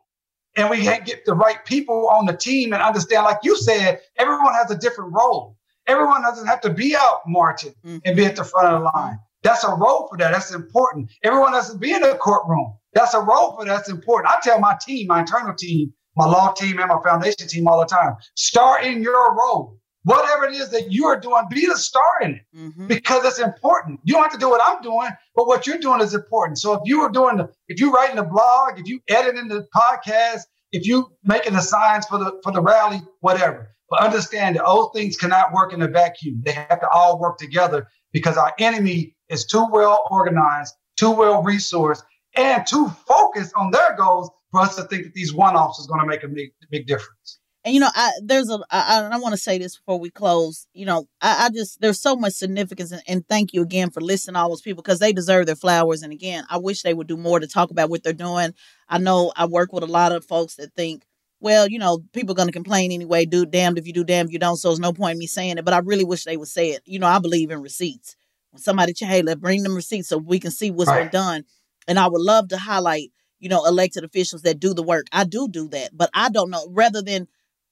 And we can't get the right people on the team and understand, like you said, everyone has a different role. Everyone doesn't have to be out marching mm-hmm. and be at the front of the line. That's a role for that. That's important. Everyone has to be in the courtroom. That's a role for that's important. I tell my team, my internal team, my law team, and my foundation team all the time, start in your role. Whatever it is that you are doing, be the star in it mm-hmm. because it's important. You don't have to do what I'm doing, but what you're doing is important. So if you were doing, the, if you're writing the blog, if you editing the podcast, if you making the signs for the for the rally, whatever. But understand that old things cannot work in a vacuum. They have to all work together because our enemy is too well organized, too well resourced, and too focused on their goals for us to think that these one-offs is going to make a big, big difference. And, you know, I, there's a, I, I want to say this before we close, you know, I, I just, there's so much significance and, and thank you again for listening to all those people because they deserve their flowers. And again, I wish they would do more to talk about what they're doing. I know I work with a lot of folks that think, well, you know, people are going to complain anyway, do damned if you do, damned if you don't. So there's no point in me saying it, but I really wish they would say it. You know, I believe in receipts. When somebody, hey, let's bring them receipts so we can see what's all been right. done. And I would love to highlight, you know, elected officials that do the work. I do do that, but I don't know. Rather than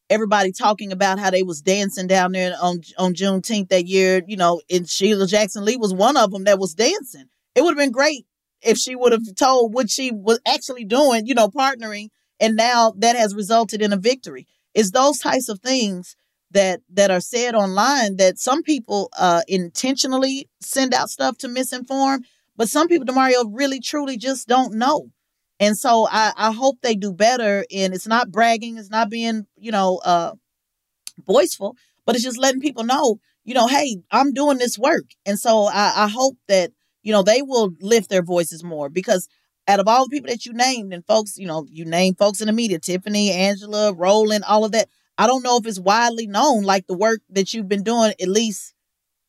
everybody talking about how they was dancing down there on on Juneteenth that year, you know, and Sheila Jackson Lee was one of them that was dancing. It would have been great if she would have told what she was actually doing, you know, partnering. And now that has resulted in a victory. It's those types of things that that are said online that some people uh, intentionally send out stuff to misinform. But some people, DeMario, really, truly just don't know. And so I, I hope they do better. And it's not bragging. It's not being, you know, uh, boastful, but it's just letting people know, you know, hey, I'm doing this work. And so I, I hope that, you know, they will lift their voices more because out of all the people that you named and folks, you know, you name folks in the media, Tiffany, Angela, Roland, all of that. I don't know if it's widely known, like the work that you've been doing, at least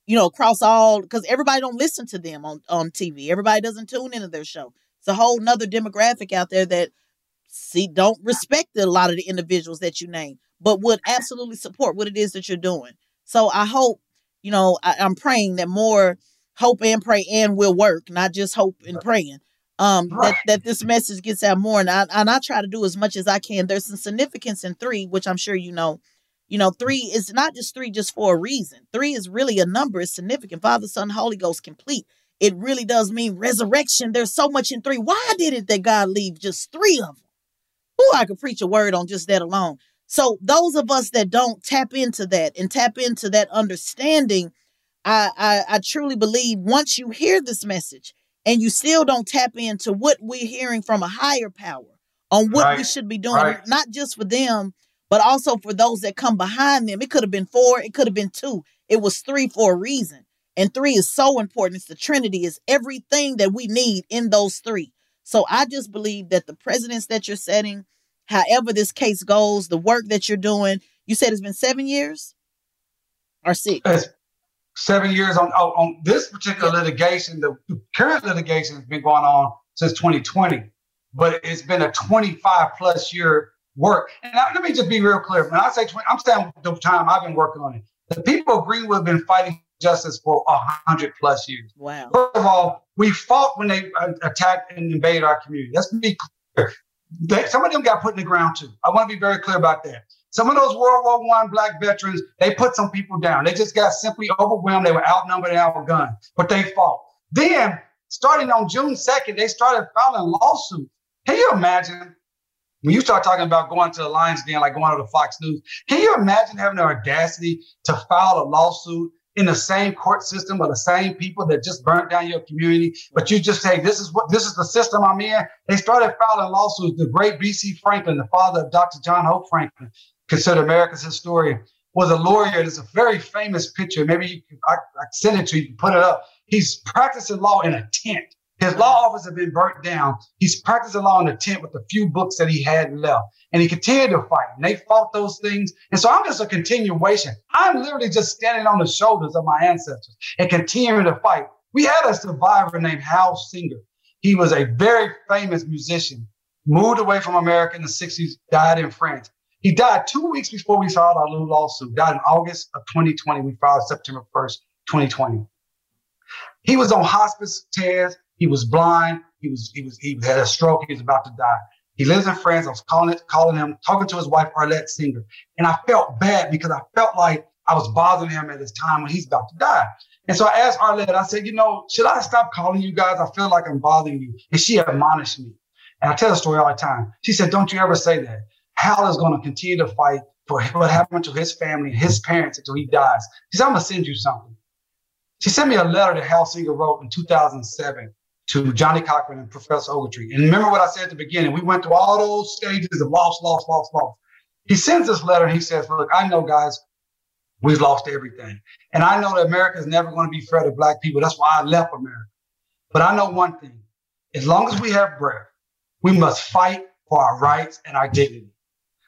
you know, across all, because everybody don't listen to them on, on T V. Everybody doesn't tune into their show. It's a whole nother demographic out there that see don't respect a lot of the individuals that you name, but would absolutely support what it is that you're doing. So I hope, you know, I, I'm praying that more hope and pray and will work, not just hope and praying, um, that, that this message gets out more. And I, and I try to do as much as I can. There's some significance in three, which I'm sure you know. You know, three is not just three just for a reason. Three is really a number. It's significant. Father, Son, Holy Ghost, complete. It really does mean resurrection. There's so much in three. Why didn't that God leave just three of them? Ooh, I could preach a word on just that alone. So those of us that don't tap into that and tap into that understanding, I, I, I truly believe once you hear this message and you still don't tap into what we're hearing from a higher power on what right. we should be doing, right. not just for them, but also for those that come behind them. It could have been four. It could have been two. It was three for a reason. And three is so important. It's the Trinity. It's everything that we need in those three. So I just believe that the precedents that you're setting, however this case goes, the work that you're doing, you said it's been seven years or six? It's, seven years on, on, on this particular litigation. The current litigation has been going on since twenty twenty, but it's been a twenty-five plus year work. And I, let me just be real clear. When I say twenty, I'm saying the time I've been working on it. The people of Greenwood have been fighting justice for one hundred plus years. Wow. First of all, we fought when they uh, attacked and invaded our community. Let's be clear. They, some of them got put in the ground, too. I want to be very clear about that. Some of those World War One Black veterans, they put some people down. They just got simply overwhelmed. They were outnumbered and outgunned, but they fought. Then, starting on June second, they started filing lawsuits. Can you imagine? When you start talking about going to the Lions Den, like going to the Fox News, can you imagine having the audacity to file a lawsuit in the same court system or the same people that just burnt down your community, but you just say, this is what, this is the system I'm in? They started filing lawsuits. The great B C Franklin, the father of Doctor John Hope Franklin, considered America's historian, was a lawyer. There's a very famous picture. Maybe you can, I, I send it to you, you can put it up. He's practicing law in a tent. His law office had been burnt down. He's practicing law in a tent with the few books that he had left. And he continued to fight. And they fought those things. And so I'm just a continuation. I'm literally just standing on the shoulders of my ancestors and continuing to fight. We had a survivor named Hal Singer. He was a very famous musician, moved away from America in the sixties, died in France. He died two weeks before we filed our little lawsuit, died in August of twenty twenty. We filed September first, twenty twenty. He was on hospice care. He was blind. He was he was he had a stroke. He was about to die. He lives in France. I was calling it, calling him, talking to his wife, Arlette Singer, and I felt bad because I felt like I was bothering him at this time when he's about to die. And so I asked Arlette. I said, you know, should I stop calling you guys? I feel like I'm bothering you. And she admonished me. And I tell the story all the time. She said, don't you ever say that. Hal is going to continue to fight for what happened to his family, his parents, until he dies. She said, I'm going to send you something. She sent me a letter that Hal Singer wrote in two thousand seven. To Johnny Cochran and Professor Ogletree. And remember what I said at the beginning, we went through all those stages of loss, loss, loss, loss. He sends this letter and he says, look, I know, guys, we've lost everything. And I know that America is never going to be fair to Black people. That's why I left America. But I know one thing, as long as we have breath, we must fight for our rights and our dignity.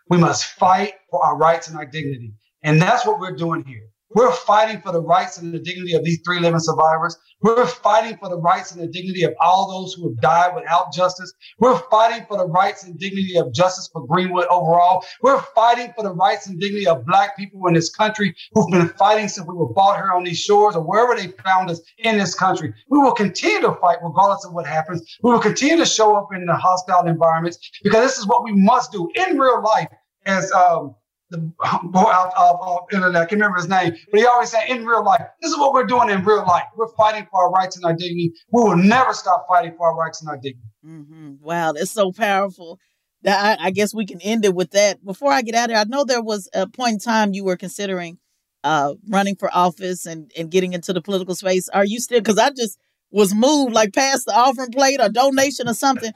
We must fight for our rights and our dignity. And that's what we're doing here. We're fighting for the rights and the dignity of these three living survivors. We're fighting for the rights and the dignity of all those who have died without justice. We're fighting for the rights and dignity of justice for Greenwood overall. We're fighting for the rights and dignity of Black people in this country who've been fighting since we were brought here on these shores or wherever they found us in this country. We will continue to fight regardless of what happens. We will continue to show up in the hostile environments because this is what we must do in real life as, um, the boy out of internet, I can't remember his name, but he always said in real life, this is what we're doing in real life. We're fighting for our rights and our dignity. We will never stop fighting for our rights and our dignity. Mm-hmm. Wow, that's so powerful. I, I guess we can end it with that. Before I get out of here, I know there was a point in time you were considering uh, running for office and, and getting into the political space. Are you still, because I just was moved like past the offering plate or donation or something.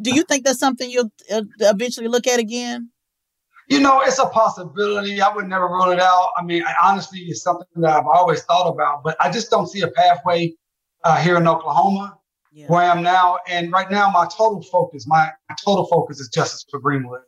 Do you think that's something you'll uh, eventually look at again? You know, it's a possibility. I would never rule it out. I mean, I, honestly, it's something that I've always thought about, but I just don't see a pathway uh, here in Oklahoma, yeah. where I am now. And right now, my total focus, my, my total focus is justice for Greenwood.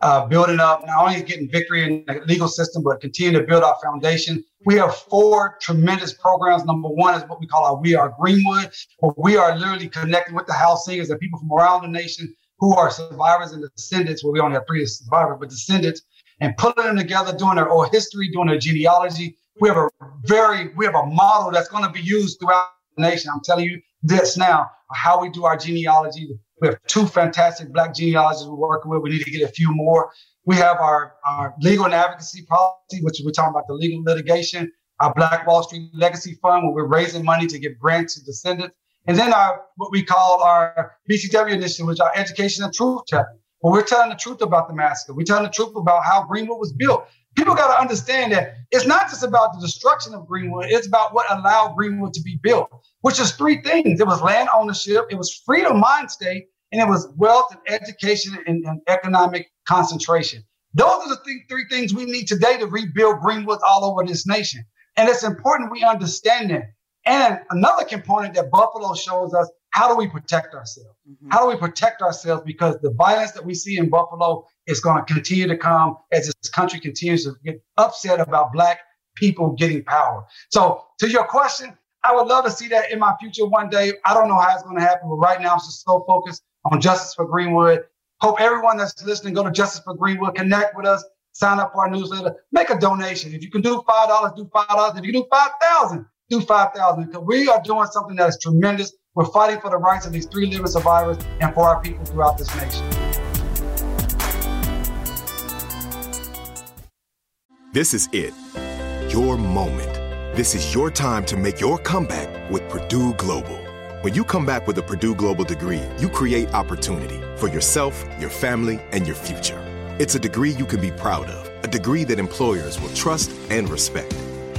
Uh, building up, not only getting victory in the legal system, but continue to build our foundation. We have four tremendous programs. Number one is what we call our We Are Greenwood, where we are literally connecting with the Hal Singers and people from around the nation who are survivors and descendants, well, we only have three survivors, but descendants, and putting them together, doing their oral history, doing their genealogy. We have a very, we have a model that's going to be used throughout the nation. I'm telling you this now, how we do our genealogy. We have two fantastic Black genealogists we're working with. We need to get a few more. We have our, our legal and advocacy policy, which we're talking about the legal litigation, our Black Wall Street Legacy Fund, where we're raising money to give grants to descendants. And then our, what we call our B C W initiative, which is our education and truth telling. Well, we're telling the truth about the massacre. We're telling the truth about how Greenwood was built. People got to understand that it's not just about the destruction of Greenwood. It's about what allowed Greenwood to be built, which is three things. It was land ownership. It was freedom mind state. And it was wealth and education and, and economic concentration. Those are the th- three things we need today to rebuild Greenwood all over this nation. And it's important we understand that. And another component that Buffalo shows us, how do we protect ourselves? Mm-hmm. How do we protect ourselves? Because the violence that we see in Buffalo is going to continue to come as this country continues to get upset about Black people getting power. So to your question, I would love to see that in my future one day. I don't know how it's going to happen, but right now I'm just so focused on Justice for Greenwood. Hope everyone that's listening, go to Justice for Greenwood, connect with us, sign up for our newsletter, make a donation. If you can do five dollars, do five dollars. If you can do five thousand dollars, do five thousand dollars. Because we are doing something that is tremendous. We're fighting for the rights of these three living survivors and for our people throughout this nation. This is it, your moment. This is your time to make your comeback with Purdue Global. When you come back with a Purdue Global degree, you create opportunity for yourself, your family, and your future. It's a degree you can be proud of, a degree that employers will trust and respect.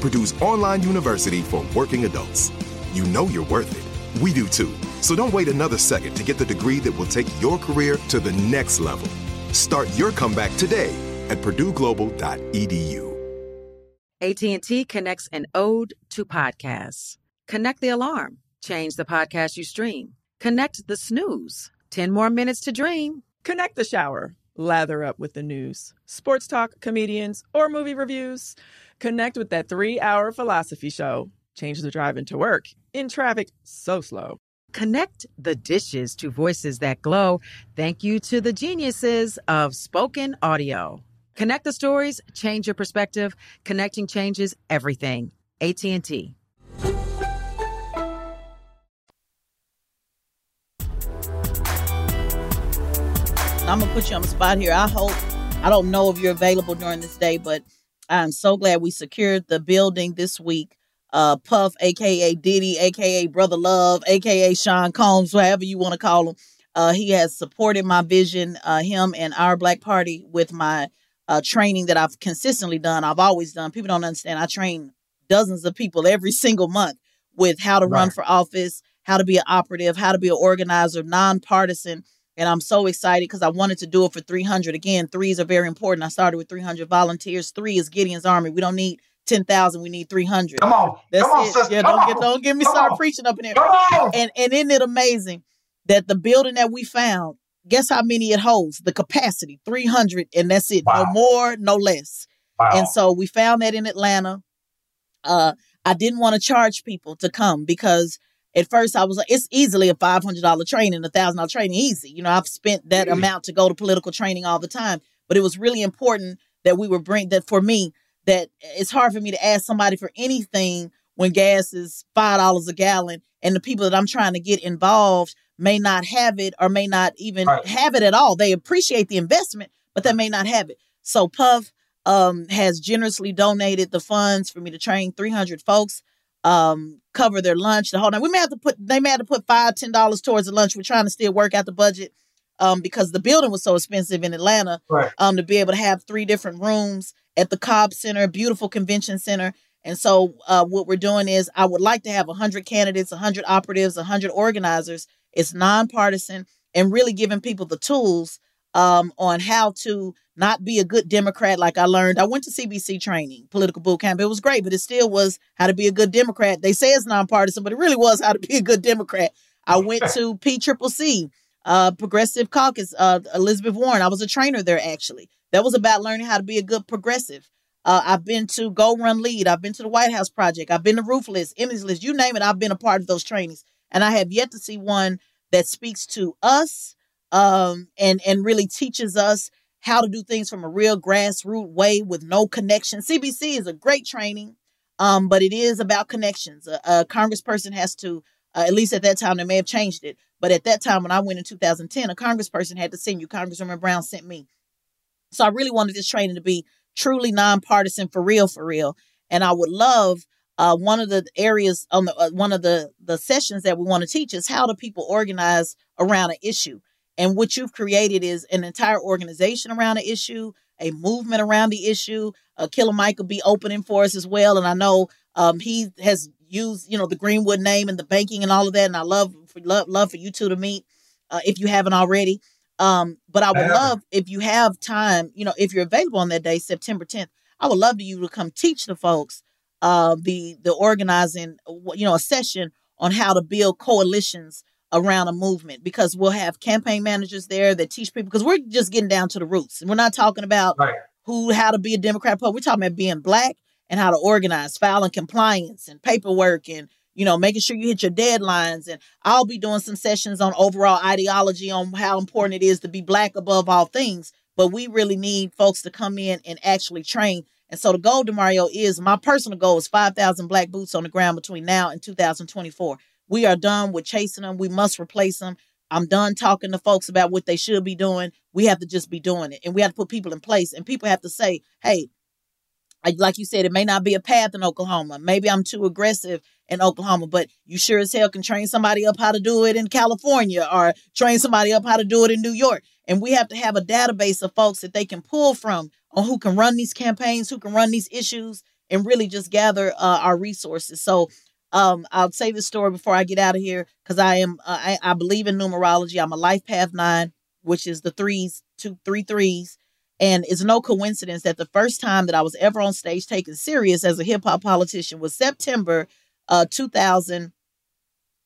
Purdue's online university for working adults. You know you're worth it. We do too. So don't wait another second to get the degree that will take your career to the next level. Start your comeback today at purdue global dot e d u. A T and T connects an ode to podcasts. Connect the alarm. Change the podcast you stream. Connect the snooze. ten more minutes to dream. Connect the shower. Lather up with the news, sports talk, comedians, or movie reviews. Connect with that three-hour philosophy show. Change the drive into work. In traffic, so slow. Connect the dishes to voices that glow. Thank you to the geniuses of spoken audio. Connect the stories, change your perspective. Connecting changes everything. A T and T. I'm going to put you on the spot here. I hope, I don't know if you're available during this day, but I'm so glad we secured the building this week. Uh, Puff, a k a. Diddy, a k a. Brother Love, a k a. Sean Combs, whatever you want to call him. Uh, he has supported my vision, uh, him and our Black Party, with my uh, training that I've consistently done. I've always done. People don't understand. I train dozens of people every single month with how to right. run for office, how to be an operative, how to be an organizer, nonpartisan. And I'm so excited because I wanted to do it for three hundred. Again, threes are very important. I started with three hundred volunteers. Three is Gideon's Army. We don't need ten thousand. We need three hundred. Come on. That's Come on, it. Sister. Yeah, Come don't, on. Get, don't get me Come started on. Preaching up in here. Come on. And, and isn't it amazing that the building that we found, guess how many it holds? The capacity, three hundred, and that's it. Wow. No more, no less. Wow. And so we found that in Atlanta. Uh, I didn't want to charge people to come because at first, I was like, it's easily a five hundred dollars training, a one thousand dollars training, easy. You know, I've spent that mm-hmm. amount to go to political training all the time. But it was really important that we were bring that for me, that it's hard for me to ask somebody for anything when gas is five dollars a gallon and the people that I'm trying to get involved may not have it or may not even right. have it at all. They appreciate the investment, but they may not have it. So Puff um, has generously donated the funds for me to train three hundred folks. Um, cover their lunch, the whole night. We may have to put, they may have to put five, ten dollars towards the lunch. We're trying to still work out the budget um, because the building was so expensive in Atlanta right. um, to be able to have three different rooms at the Cobb Center, beautiful convention center. And so uh, what we're doing is I would like to have one hundred candidates, one hundred operatives, one hundred organizers. It's nonpartisan and really giving people the tools um, on how to not be a good Democrat. Like I learned, I went to C B C training, political boot camp. It was great, but it still was how to be a good Democrat. They say it's nonpartisan, but it really was how to be a good Democrat. I went to P C C C, uh, Progressive Caucus, uh, Elizabeth Warren. I was a trainer there, actually. That was about learning how to be a good progressive. Uh, I've been to Go Run Lead. I've been to the White House Project. I've been to Roofless, Emmys List, you name it. I've been a part of those trainings. And I have yet to see one that speaks to us um, and, and really teaches us how to do things from a real grassroots way with no connection. C B C is a great training, um, but it is about connections. A, a congressperson has to, uh, at least at that time, they may have changed it. But at that time, when I went in two thousand ten, a congressperson had to send you. Congresswoman Brown sent me. So I really wanted this training to be truly nonpartisan, for real, for real. And I would love uh, one of the areas on the uh, one of the, the sessions that we want to teach is how do people organize around an issue. And what you've created is an entire organization around the issue, a movement around the issue. Uh, Killer Mike will be opening for us as well. And I know Um, he has used, you know, the Greenwood name and the banking and all of that. And I love, for, love, love for you two to meet uh, if you haven't already. Um, but I would I love if you have time, you know, if you're available on that day, September tenth, I would love for you to come teach the folks uh, the, the organizing, you know, a session on how to build coalitions around a movement, because we'll have campaign managers there that teach people, because we're just getting down to the roots. And we're not talking about right. who, how to be a Democrat. We're talking about being Black and how to organize, filing compliance and paperwork and, you know, making sure you hit your deadlines. And I'll be doing some sessions on overall ideology, on how important it is to be Black above all things. But we really need folks to come in and actually train. And so the goal, DeMario, is my personal goal is five thousand Black boots on the ground between now and two thousand twenty-four. We are done with chasing them. We must replace them. I'm done talking to folks about what they should be doing. We have to just be doing it. And we have to put people in place. And people have to say, hey, like you said, it may not be a path in Oklahoma. Maybe I'm too aggressive in Oklahoma, but you sure as hell can train somebody up how to do it in California, or train somebody up how to do it in New York. And we have to have a database of folks that they can pull from on who can run these campaigns, who can run these issues, and really just gather uh, our resources. So um, I'll say this story before I get out of here, because I am uh, I, I believe in numerology. I'm a life path nine, which is the threes, two, three threes. And it's no coincidence that the first time that I was ever on stage taken serious as a hip hop politician was September uh, two thousand,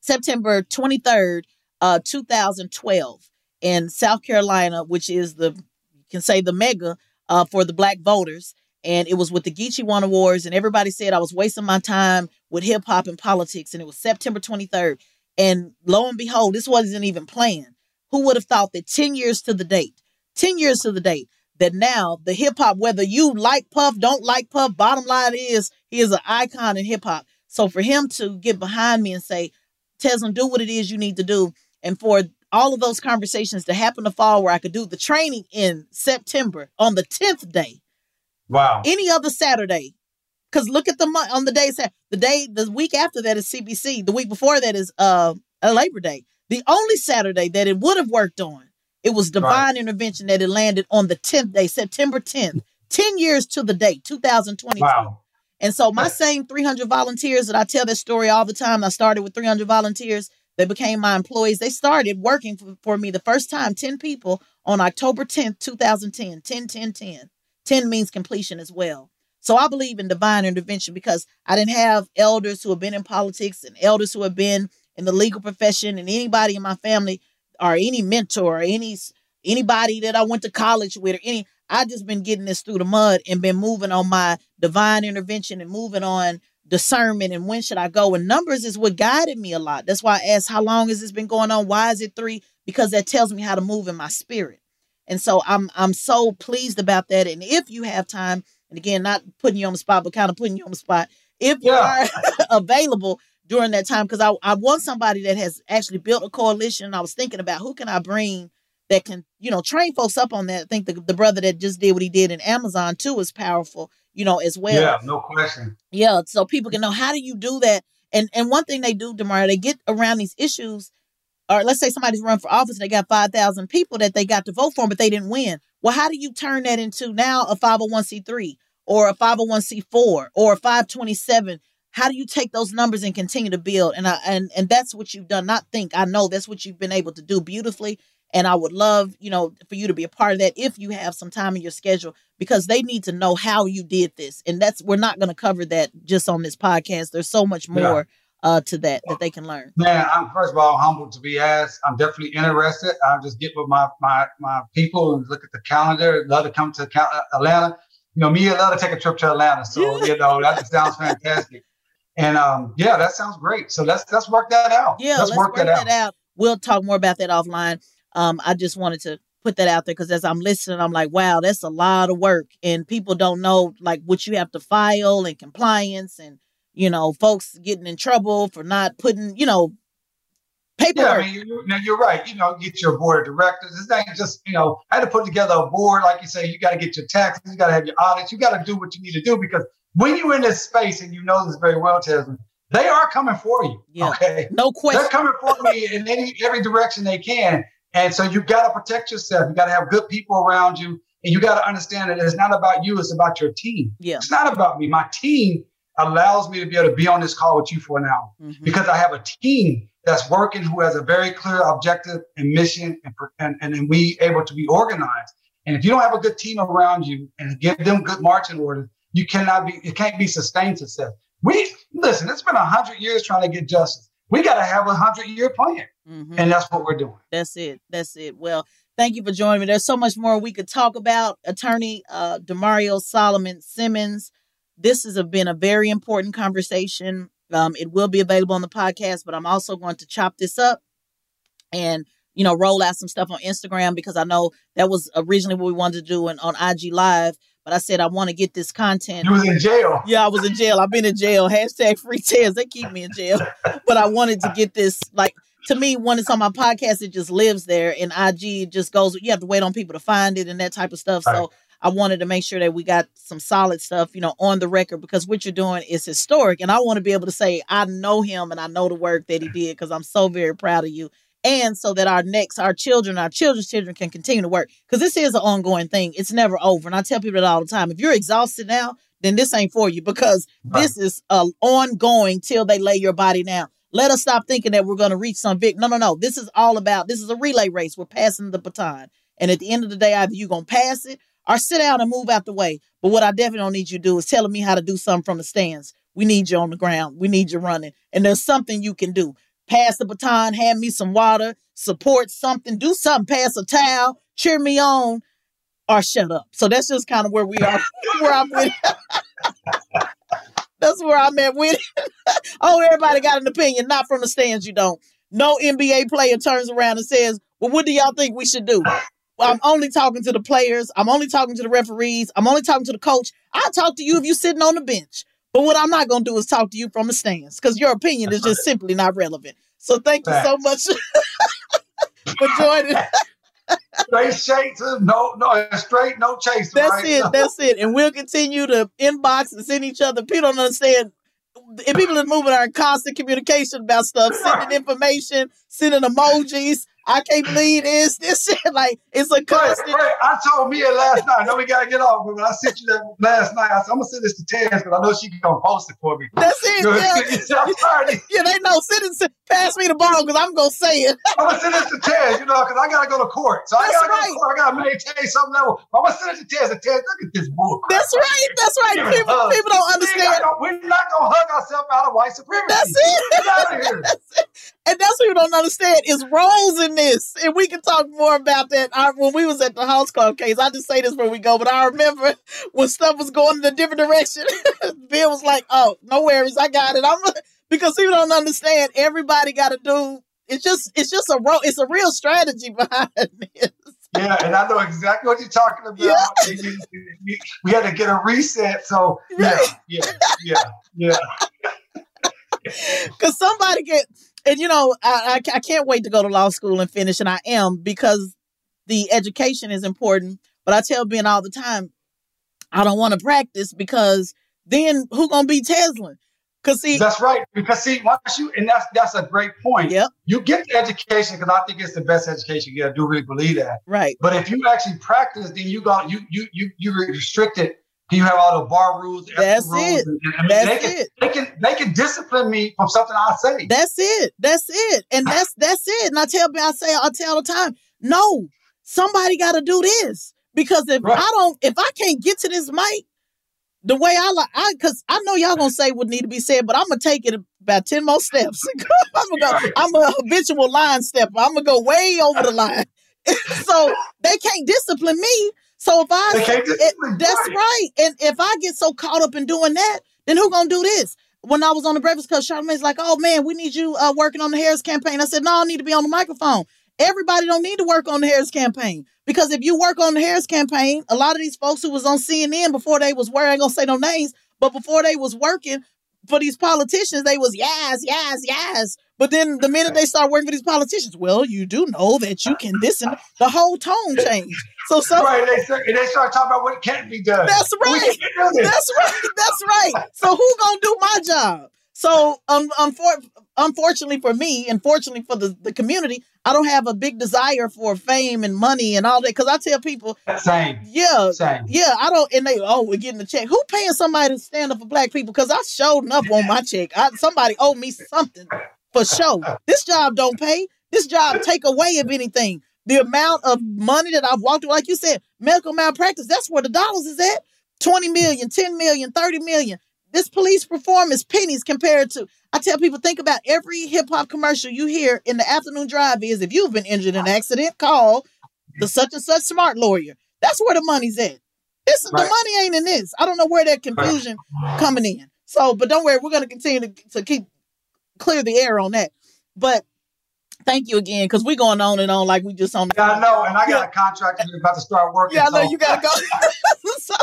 September twenty-third, uh, two thousand twelve in South Carolina, which is the, you can say the mega uh, for the Black voters. And it was with the Geechee One Awards, and everybody said I was wasting my time with hip hop and politics. And it was September twenty-third. And lo and behold, this wasn't even planned. Who would have thought that ten years to the date, ten years to the date, that now the hip hop, whether you like Puff, don't like Puff, bottom line is, he is an icon in hip hop. So for him to get behind me and say, Tezlyn, do what it is you need to do. And for all of those conversations to happen to fall where I could do the training in September on the tenth day. Wow. Any other Saturday. Because look at the month on the day, the day, the week after that is C B C. The week before that is uh, Labor Day. The only Saturday that it would have worked on. It was divine right. intervention that it landed on the tenth day, September tenth, ten years to the date, two thousand twenty-two. Wow. And so my same three hundred volunteers that I tell this story all the time, I started with three hundred volunteers. They became my employees. They started working for, for me the first time, ten people on October tenth, two thousand ten, ten, ten, ten. ten means completion as well. So I believe in divine intervention because I didn't have elders who have been in politics and elders who have been in the legal profession and anybody in my family or any mentor, or any anybody that I went to college with, or any, I just been getting this through the mud and been moving on my divine intervention and moving on discernment and when should I go. And numbers is what guided me a lot. That's why I asked, how long has this been going on? Why is it three? Because that tells me how to move in my spirit. And so I'm I'm so pleased about that. And if you have time, and again, not putting you on the spot, but kind of putting you on the spot, if yeah. you are available during that time, because I, I want somebody that has actually built a coalition. And I was thinking about who can I bring that can, you know, train folks up on that. I think the, the brother that just did what he did in Amazon, too, is powerful, you know, as well. Yeah, no question. Yeah. So people can know, how do you do that? And and one thing they do, DeMario, they get around these issues. Or let's say somebody's run for office and they got five thousand people that they got to vote for, but they didn't win. Well, how do you turn that into now a five oh one c three or a five oh one c four or a five twenty-seven? How do you take those numbers and continue to build? And I, and and that's what you've done. Not think. I know that's what you've been able to do beautifully. And I would love, you know, for you to be a part of that if you have some time in your schedule, because they need to know how you did this. And that's, we're not going to cover that just on this podcast. There's so much more yeah. uh, to that that they can learn. Man, I'm first of all humbled to be asked. I'm definitely interested. I'll just get with my my my people and look at the calendar. Love to come to Atlanta. You know, me, I love to take a trip to Atlanta. So you know, that sounds fantastic. And um, yeah, that sounds great. So let's let's work that out. Yeah, let's, let's work, work that, that out. out. We'll talk more about that offline. Um, I just wanted to put that out there because as I'm listening, I'm like, wow, that's a lot of work, and people don't know like what you have to file and compliance, and you know, folks getting in trouble for not putting, you know, paperwork. Yeah, I mean, you're, now you're right. You know, get your board of directors. It's not just, you know, I had to put together a board, like you say. You got to get your taxes. You got to have your audits. You got to do what you need to do because. When you're in this space, and you know this very well, Tezlyn, they are coming for you. Yeah. Okay, no question. They're coming for me in any every direction they can, and so you got to protect yourself. You got to have good people around you, and you got to understand that it's not about you; it's about your team. Yeah, it's not about me. My team. allows me to be able to be on this call with you for an hour, mm-hmm. because I have a team that's working who has a very clear objective and mission, and and, and then we able to be organized. And if you don't have a good team around you and give them good marching orders, you cannot be, it can't be sustained success. We, listen, it's been a hundred years trying to get justice. We got to have a hundred year plan. Mm-hmm. And that's what we're doing. That's it. That's it. Well, thank you for joining me. There's so much more we could talk about. Attorney uh, DeMario Solomon Simmons, this has been a very important conversation. Um, it will be available on the podcast, but I'm also going to chop this up and, you know, roll out some stuff on Instagram, because I know that was originally what we wanted to do in, on I G Live. But I said, I want to get this content. You was in jail. Yeah, I was in jail. I've been in jail. Hashtag free Tez. They keep me in jail. But I wanted to get this, like, to me, when it's on my podcast, it just lives there. And I G, it just goes, you have to wait on people to find it and that type of stuff. Right. So I wanted to make sure that we got some solid stuff, you know, on the record, because what you're doing is historic. And I want to be able to say, I know him and I know the work that he did, because I'm so very proud of you. And so that our next, our children, our children's children can continue to work, because this is an ongoing thing. It's never over. And I tell people that all the time. If you're exhausted now, then this ain't for you, because right. this is uh, ongoing till they lay your body down. Let us stop thinking that we're going to reach some victory. No, no, no. This is all about, this is a relay race. We're passing the baton. And at the end of the day, either you're going to pass it or sit down and move out the way. But what I definitely don't need you to do is telling me how to do something from the stands. We need you on the ground. We need you running. And there's something you can do. Pass the baton, hand me some water, support something, do something, pass a towel, cheer me on, or shut up. So that's just kind of where we are, where I'm with it. That's where I'm at with it. Oh, everybody got an opinion, not from the stands, you don't. No N B A player turns around and says, well, what do y'all think we should do? Well, I'm only talking to the players. I'm only talking to the referees. I'm only talking to the coach. I'll talk to you if you're sitting on the bench. But what I'm not going to do is talk to you from the stands, because your opinion is just simply not relevant. So thank you so much for joining. Straight chaser, no, no, straight, no chaser. That's right? it, that's it. And we'll continue to inbox and send each other. People don't understand. If people in the movement are in constant communication about stuff, sending information, sending emojis. I can't believe this. This shit, like, it's a constant. Right, right. I told Mia last night, I know we got to get off, but when I sent you that last night, I said, I'm going to send this to Tez, because I know she's going to post it for me. That's it. Yeah, yeah, they know. Send it, pass me the ball, because I'm going to say it. I'm going to send this to Tez, you know, because I got to go to court. So That's I got to right. go to court. I got to maintain some level. I'm going to send it to Tez, and Tez, look at this bull. That's right. That's right. People, people don't understand. We're not going to hug ourselves out of white supremacy. That's it. Get out of here. That's it. And that's what you don't understand, is roles in this. And we can talk more about that. I, when we was at the House Club case, I just say this where we go, but I remember when stuff was going in a different direction, Bill was like, oh, no worries, I got it. I'm Because people don't understand, everybody got to do, it's just it's just a role, it's a real strategy behind this. Yeah, and I know exactly what you're talking about. Yeah. We had to get a reset, so yeah, yeah, yeah, yeah. Because somebody get... And, you know, I, I, I can't wait to go to law school and finish. And I am, because the education is important. But I tell Ben all the time, I don't want to practice, because then who going to be Tezlyn? Cause see, that's right. Because see, once you, and that's, that's a great point. Yep. You get the education, because I think it's the best education you get. I do really believe that. Right. But if you actually practice, then you got, you, you, you, you're restricted. You have all the bar rules. That's rules, it. And, and, I mean, that's they can, it. They can, they can discipline me from something I say. That's it. That's it. And that's that's it. And I tell I say I tell all the time, no, somebody got to do this, because if right. I don't, if I can't get to this mic the way I like, I because I know y'all gonna say what need to be said, but I'm gonna take it about ten more steps. I'm gonna go, I'm a habitual line stepper. I'm gonna go way over the line, so they can't discipline me. So if I, it, that's right. And if I get so caught up in doing that, then who gonna do this? When I was on the Breakfast Club, Charlamagne's like, "Oh man, we need you uh, working on the Harris campaign." I said, "No, I need to be on the microphone." Everybody don't need to work on the Harris campaign, because if you work on the Harris campaign, a lot of these folks who was on C N N before they was working, I ain't gonna say no names, but before they was working for these politicians, they was yes, yes, yes. But then the minute they start working for these politicians, well, you do know that you can this and the whole tone changed. So some, right, they start, they start talking about what can't be done. That's right. That's right. That's right. So who gonna do my job? So um, unfor- unfortunately for me, and fortunately for the, the community, I don't have a big desire for fame and money and all that. Because I tell people, same, yeah, same. yeah, I don't. And they, oh, we're getting a check. Who paying somebody to stand up for black people? Because I showed up on my check. I, somebody owed me something for sure. This job don't pay. This job take away, if anything. The amount of money that I've walked through, like you said, medical malpractice, that's where the dollars is at. twenty million, ten million, thirty million. This police reform is pennies compared to, I tell people, think about every hip hop commercial you hear in the afternoon drive is, if you've been injured in an accident, call the such and such smart lawyer. That's where the money's at. This is, right. The money ain't in this. I don't know where that confusion right. coming in. So, but don't worry, we're going to continue to, to keep clear the air on that. But thank you again, because we're going on and on like we just on the. Yeah, I know, and I got a contract and we're about to start working. Yeah, I know, so. You got to go. So,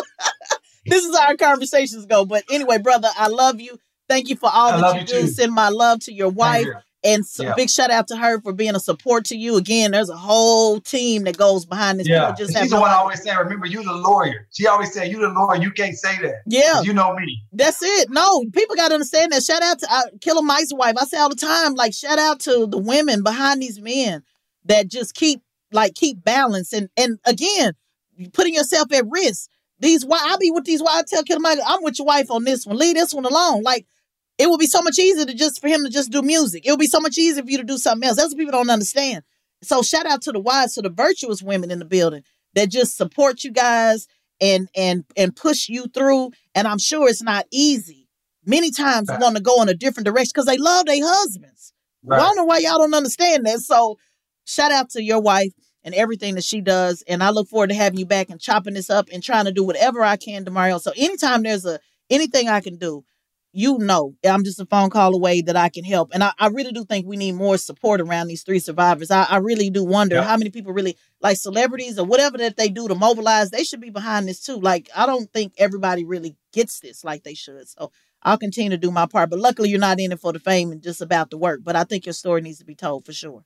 this is how our conversations go. But anyway, brother, I love you. Thank you for all I that you do. Too. Send my love to your wife. And so yeah. big shout out to her for being a support to you. Again, there's a whole team that goes behind this. Yeah. Just she's the one I always say, remember, you the lawyer. She always said, you the lawyer. You can't say that. Yeah. You know me. That's it. No, people got to understand that. Shout out to uh, Killer Mike's wife. I say all the time, like, shout out to the women behind these men that just keep, like, keep balance. And, and again, putting yourself at risk. These, why I be with these, why I tell Killer Mike, I'm with your wife on this one. Leave this one alone. Like, it would be so much easier to just for him to just do music. It would be so much easier for you to do something else. That's what people don't understand. So shout out to the wives, to the virtuous women in the building that just support you guys and and and push you through. And I'm sure it's not easy. Many times right. want to go in a different direction because they love their husbands. Right. Well, I don't know why y'all don't understand that. So shout out to your wife and everything that she does. And I look forward to having you back and chopping this up and trying to do whatever I can, DeMario. So anytime there's a anything I can do, you know, I'm just a phone call away that I can help. And I, I really do think we need more support around these three survivors. I, I really do wonder yep. how many people really, like celebrities or whatever that they do to mobilize, they should be behind this too. Like, I don't think everybody really gets this like they should. So I'll continue to do my part. But luckily you're not in it for the fame and just about the work. But I think your story needs to be told for sure.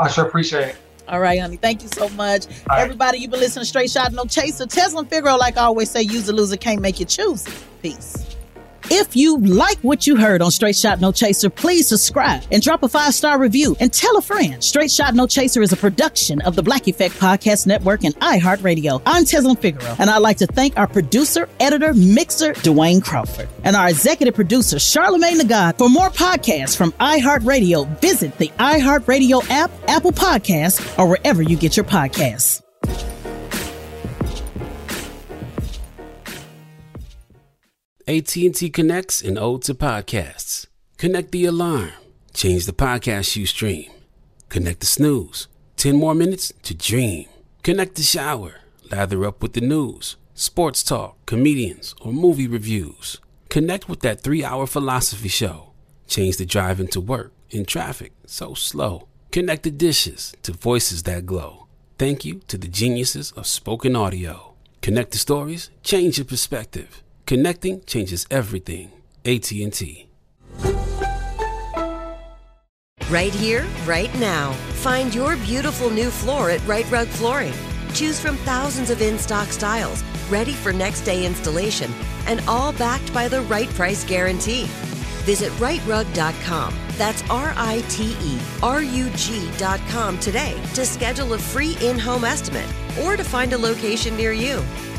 I sure appreciate it. All right, honey. Thank you so much. All everybody, right. You've been listening to Straight Shot No Chaser. Tezlyn Figueroa, like I always say, use the loser, can't make you choose. Peace. If you like what you heard on Straight Shot No Chaser, please subscribe and drop a five-star review and tell a friend. Straight Shot No Chaser is a production of the Black Effect Podcast Network and iHeartRadio. I'm Tezlyn Figueroa, and I'd like to thank our producer, editor, mixer, Dwayne Crawford, and our executive producer, Charlamagne Tha God. For more podcasts from iHeartRadio, visit the iHeartRadio app, Apple Podcasts, or wherever you get your podcasts. A T and T connects an ode to podcasts. Connect the alarm. Change the podcast you stream. Connect the snooze. ten more minutes to dream. Connect the shower. Lather up with the news, sports talk, comedians, or movie reviews. Connect with that three-hour philosophy show. Change the drive into work in traffic so slow. Connect the dishes to voices that glow. Thank you to the geniuses of spoken audio. Connect the stories. Change your perspective. Connecting changes everything. A T and T. Right here, right now. Find your beautiful new floor at Right Rug Flooring. Choose from thousands of in-stock styles, ready for next day installation, and all backed by the right price guarantee. Visit right rug dot com. That's R I T E R U G dot com today to schedule a free in-home estimate or to find a location near you.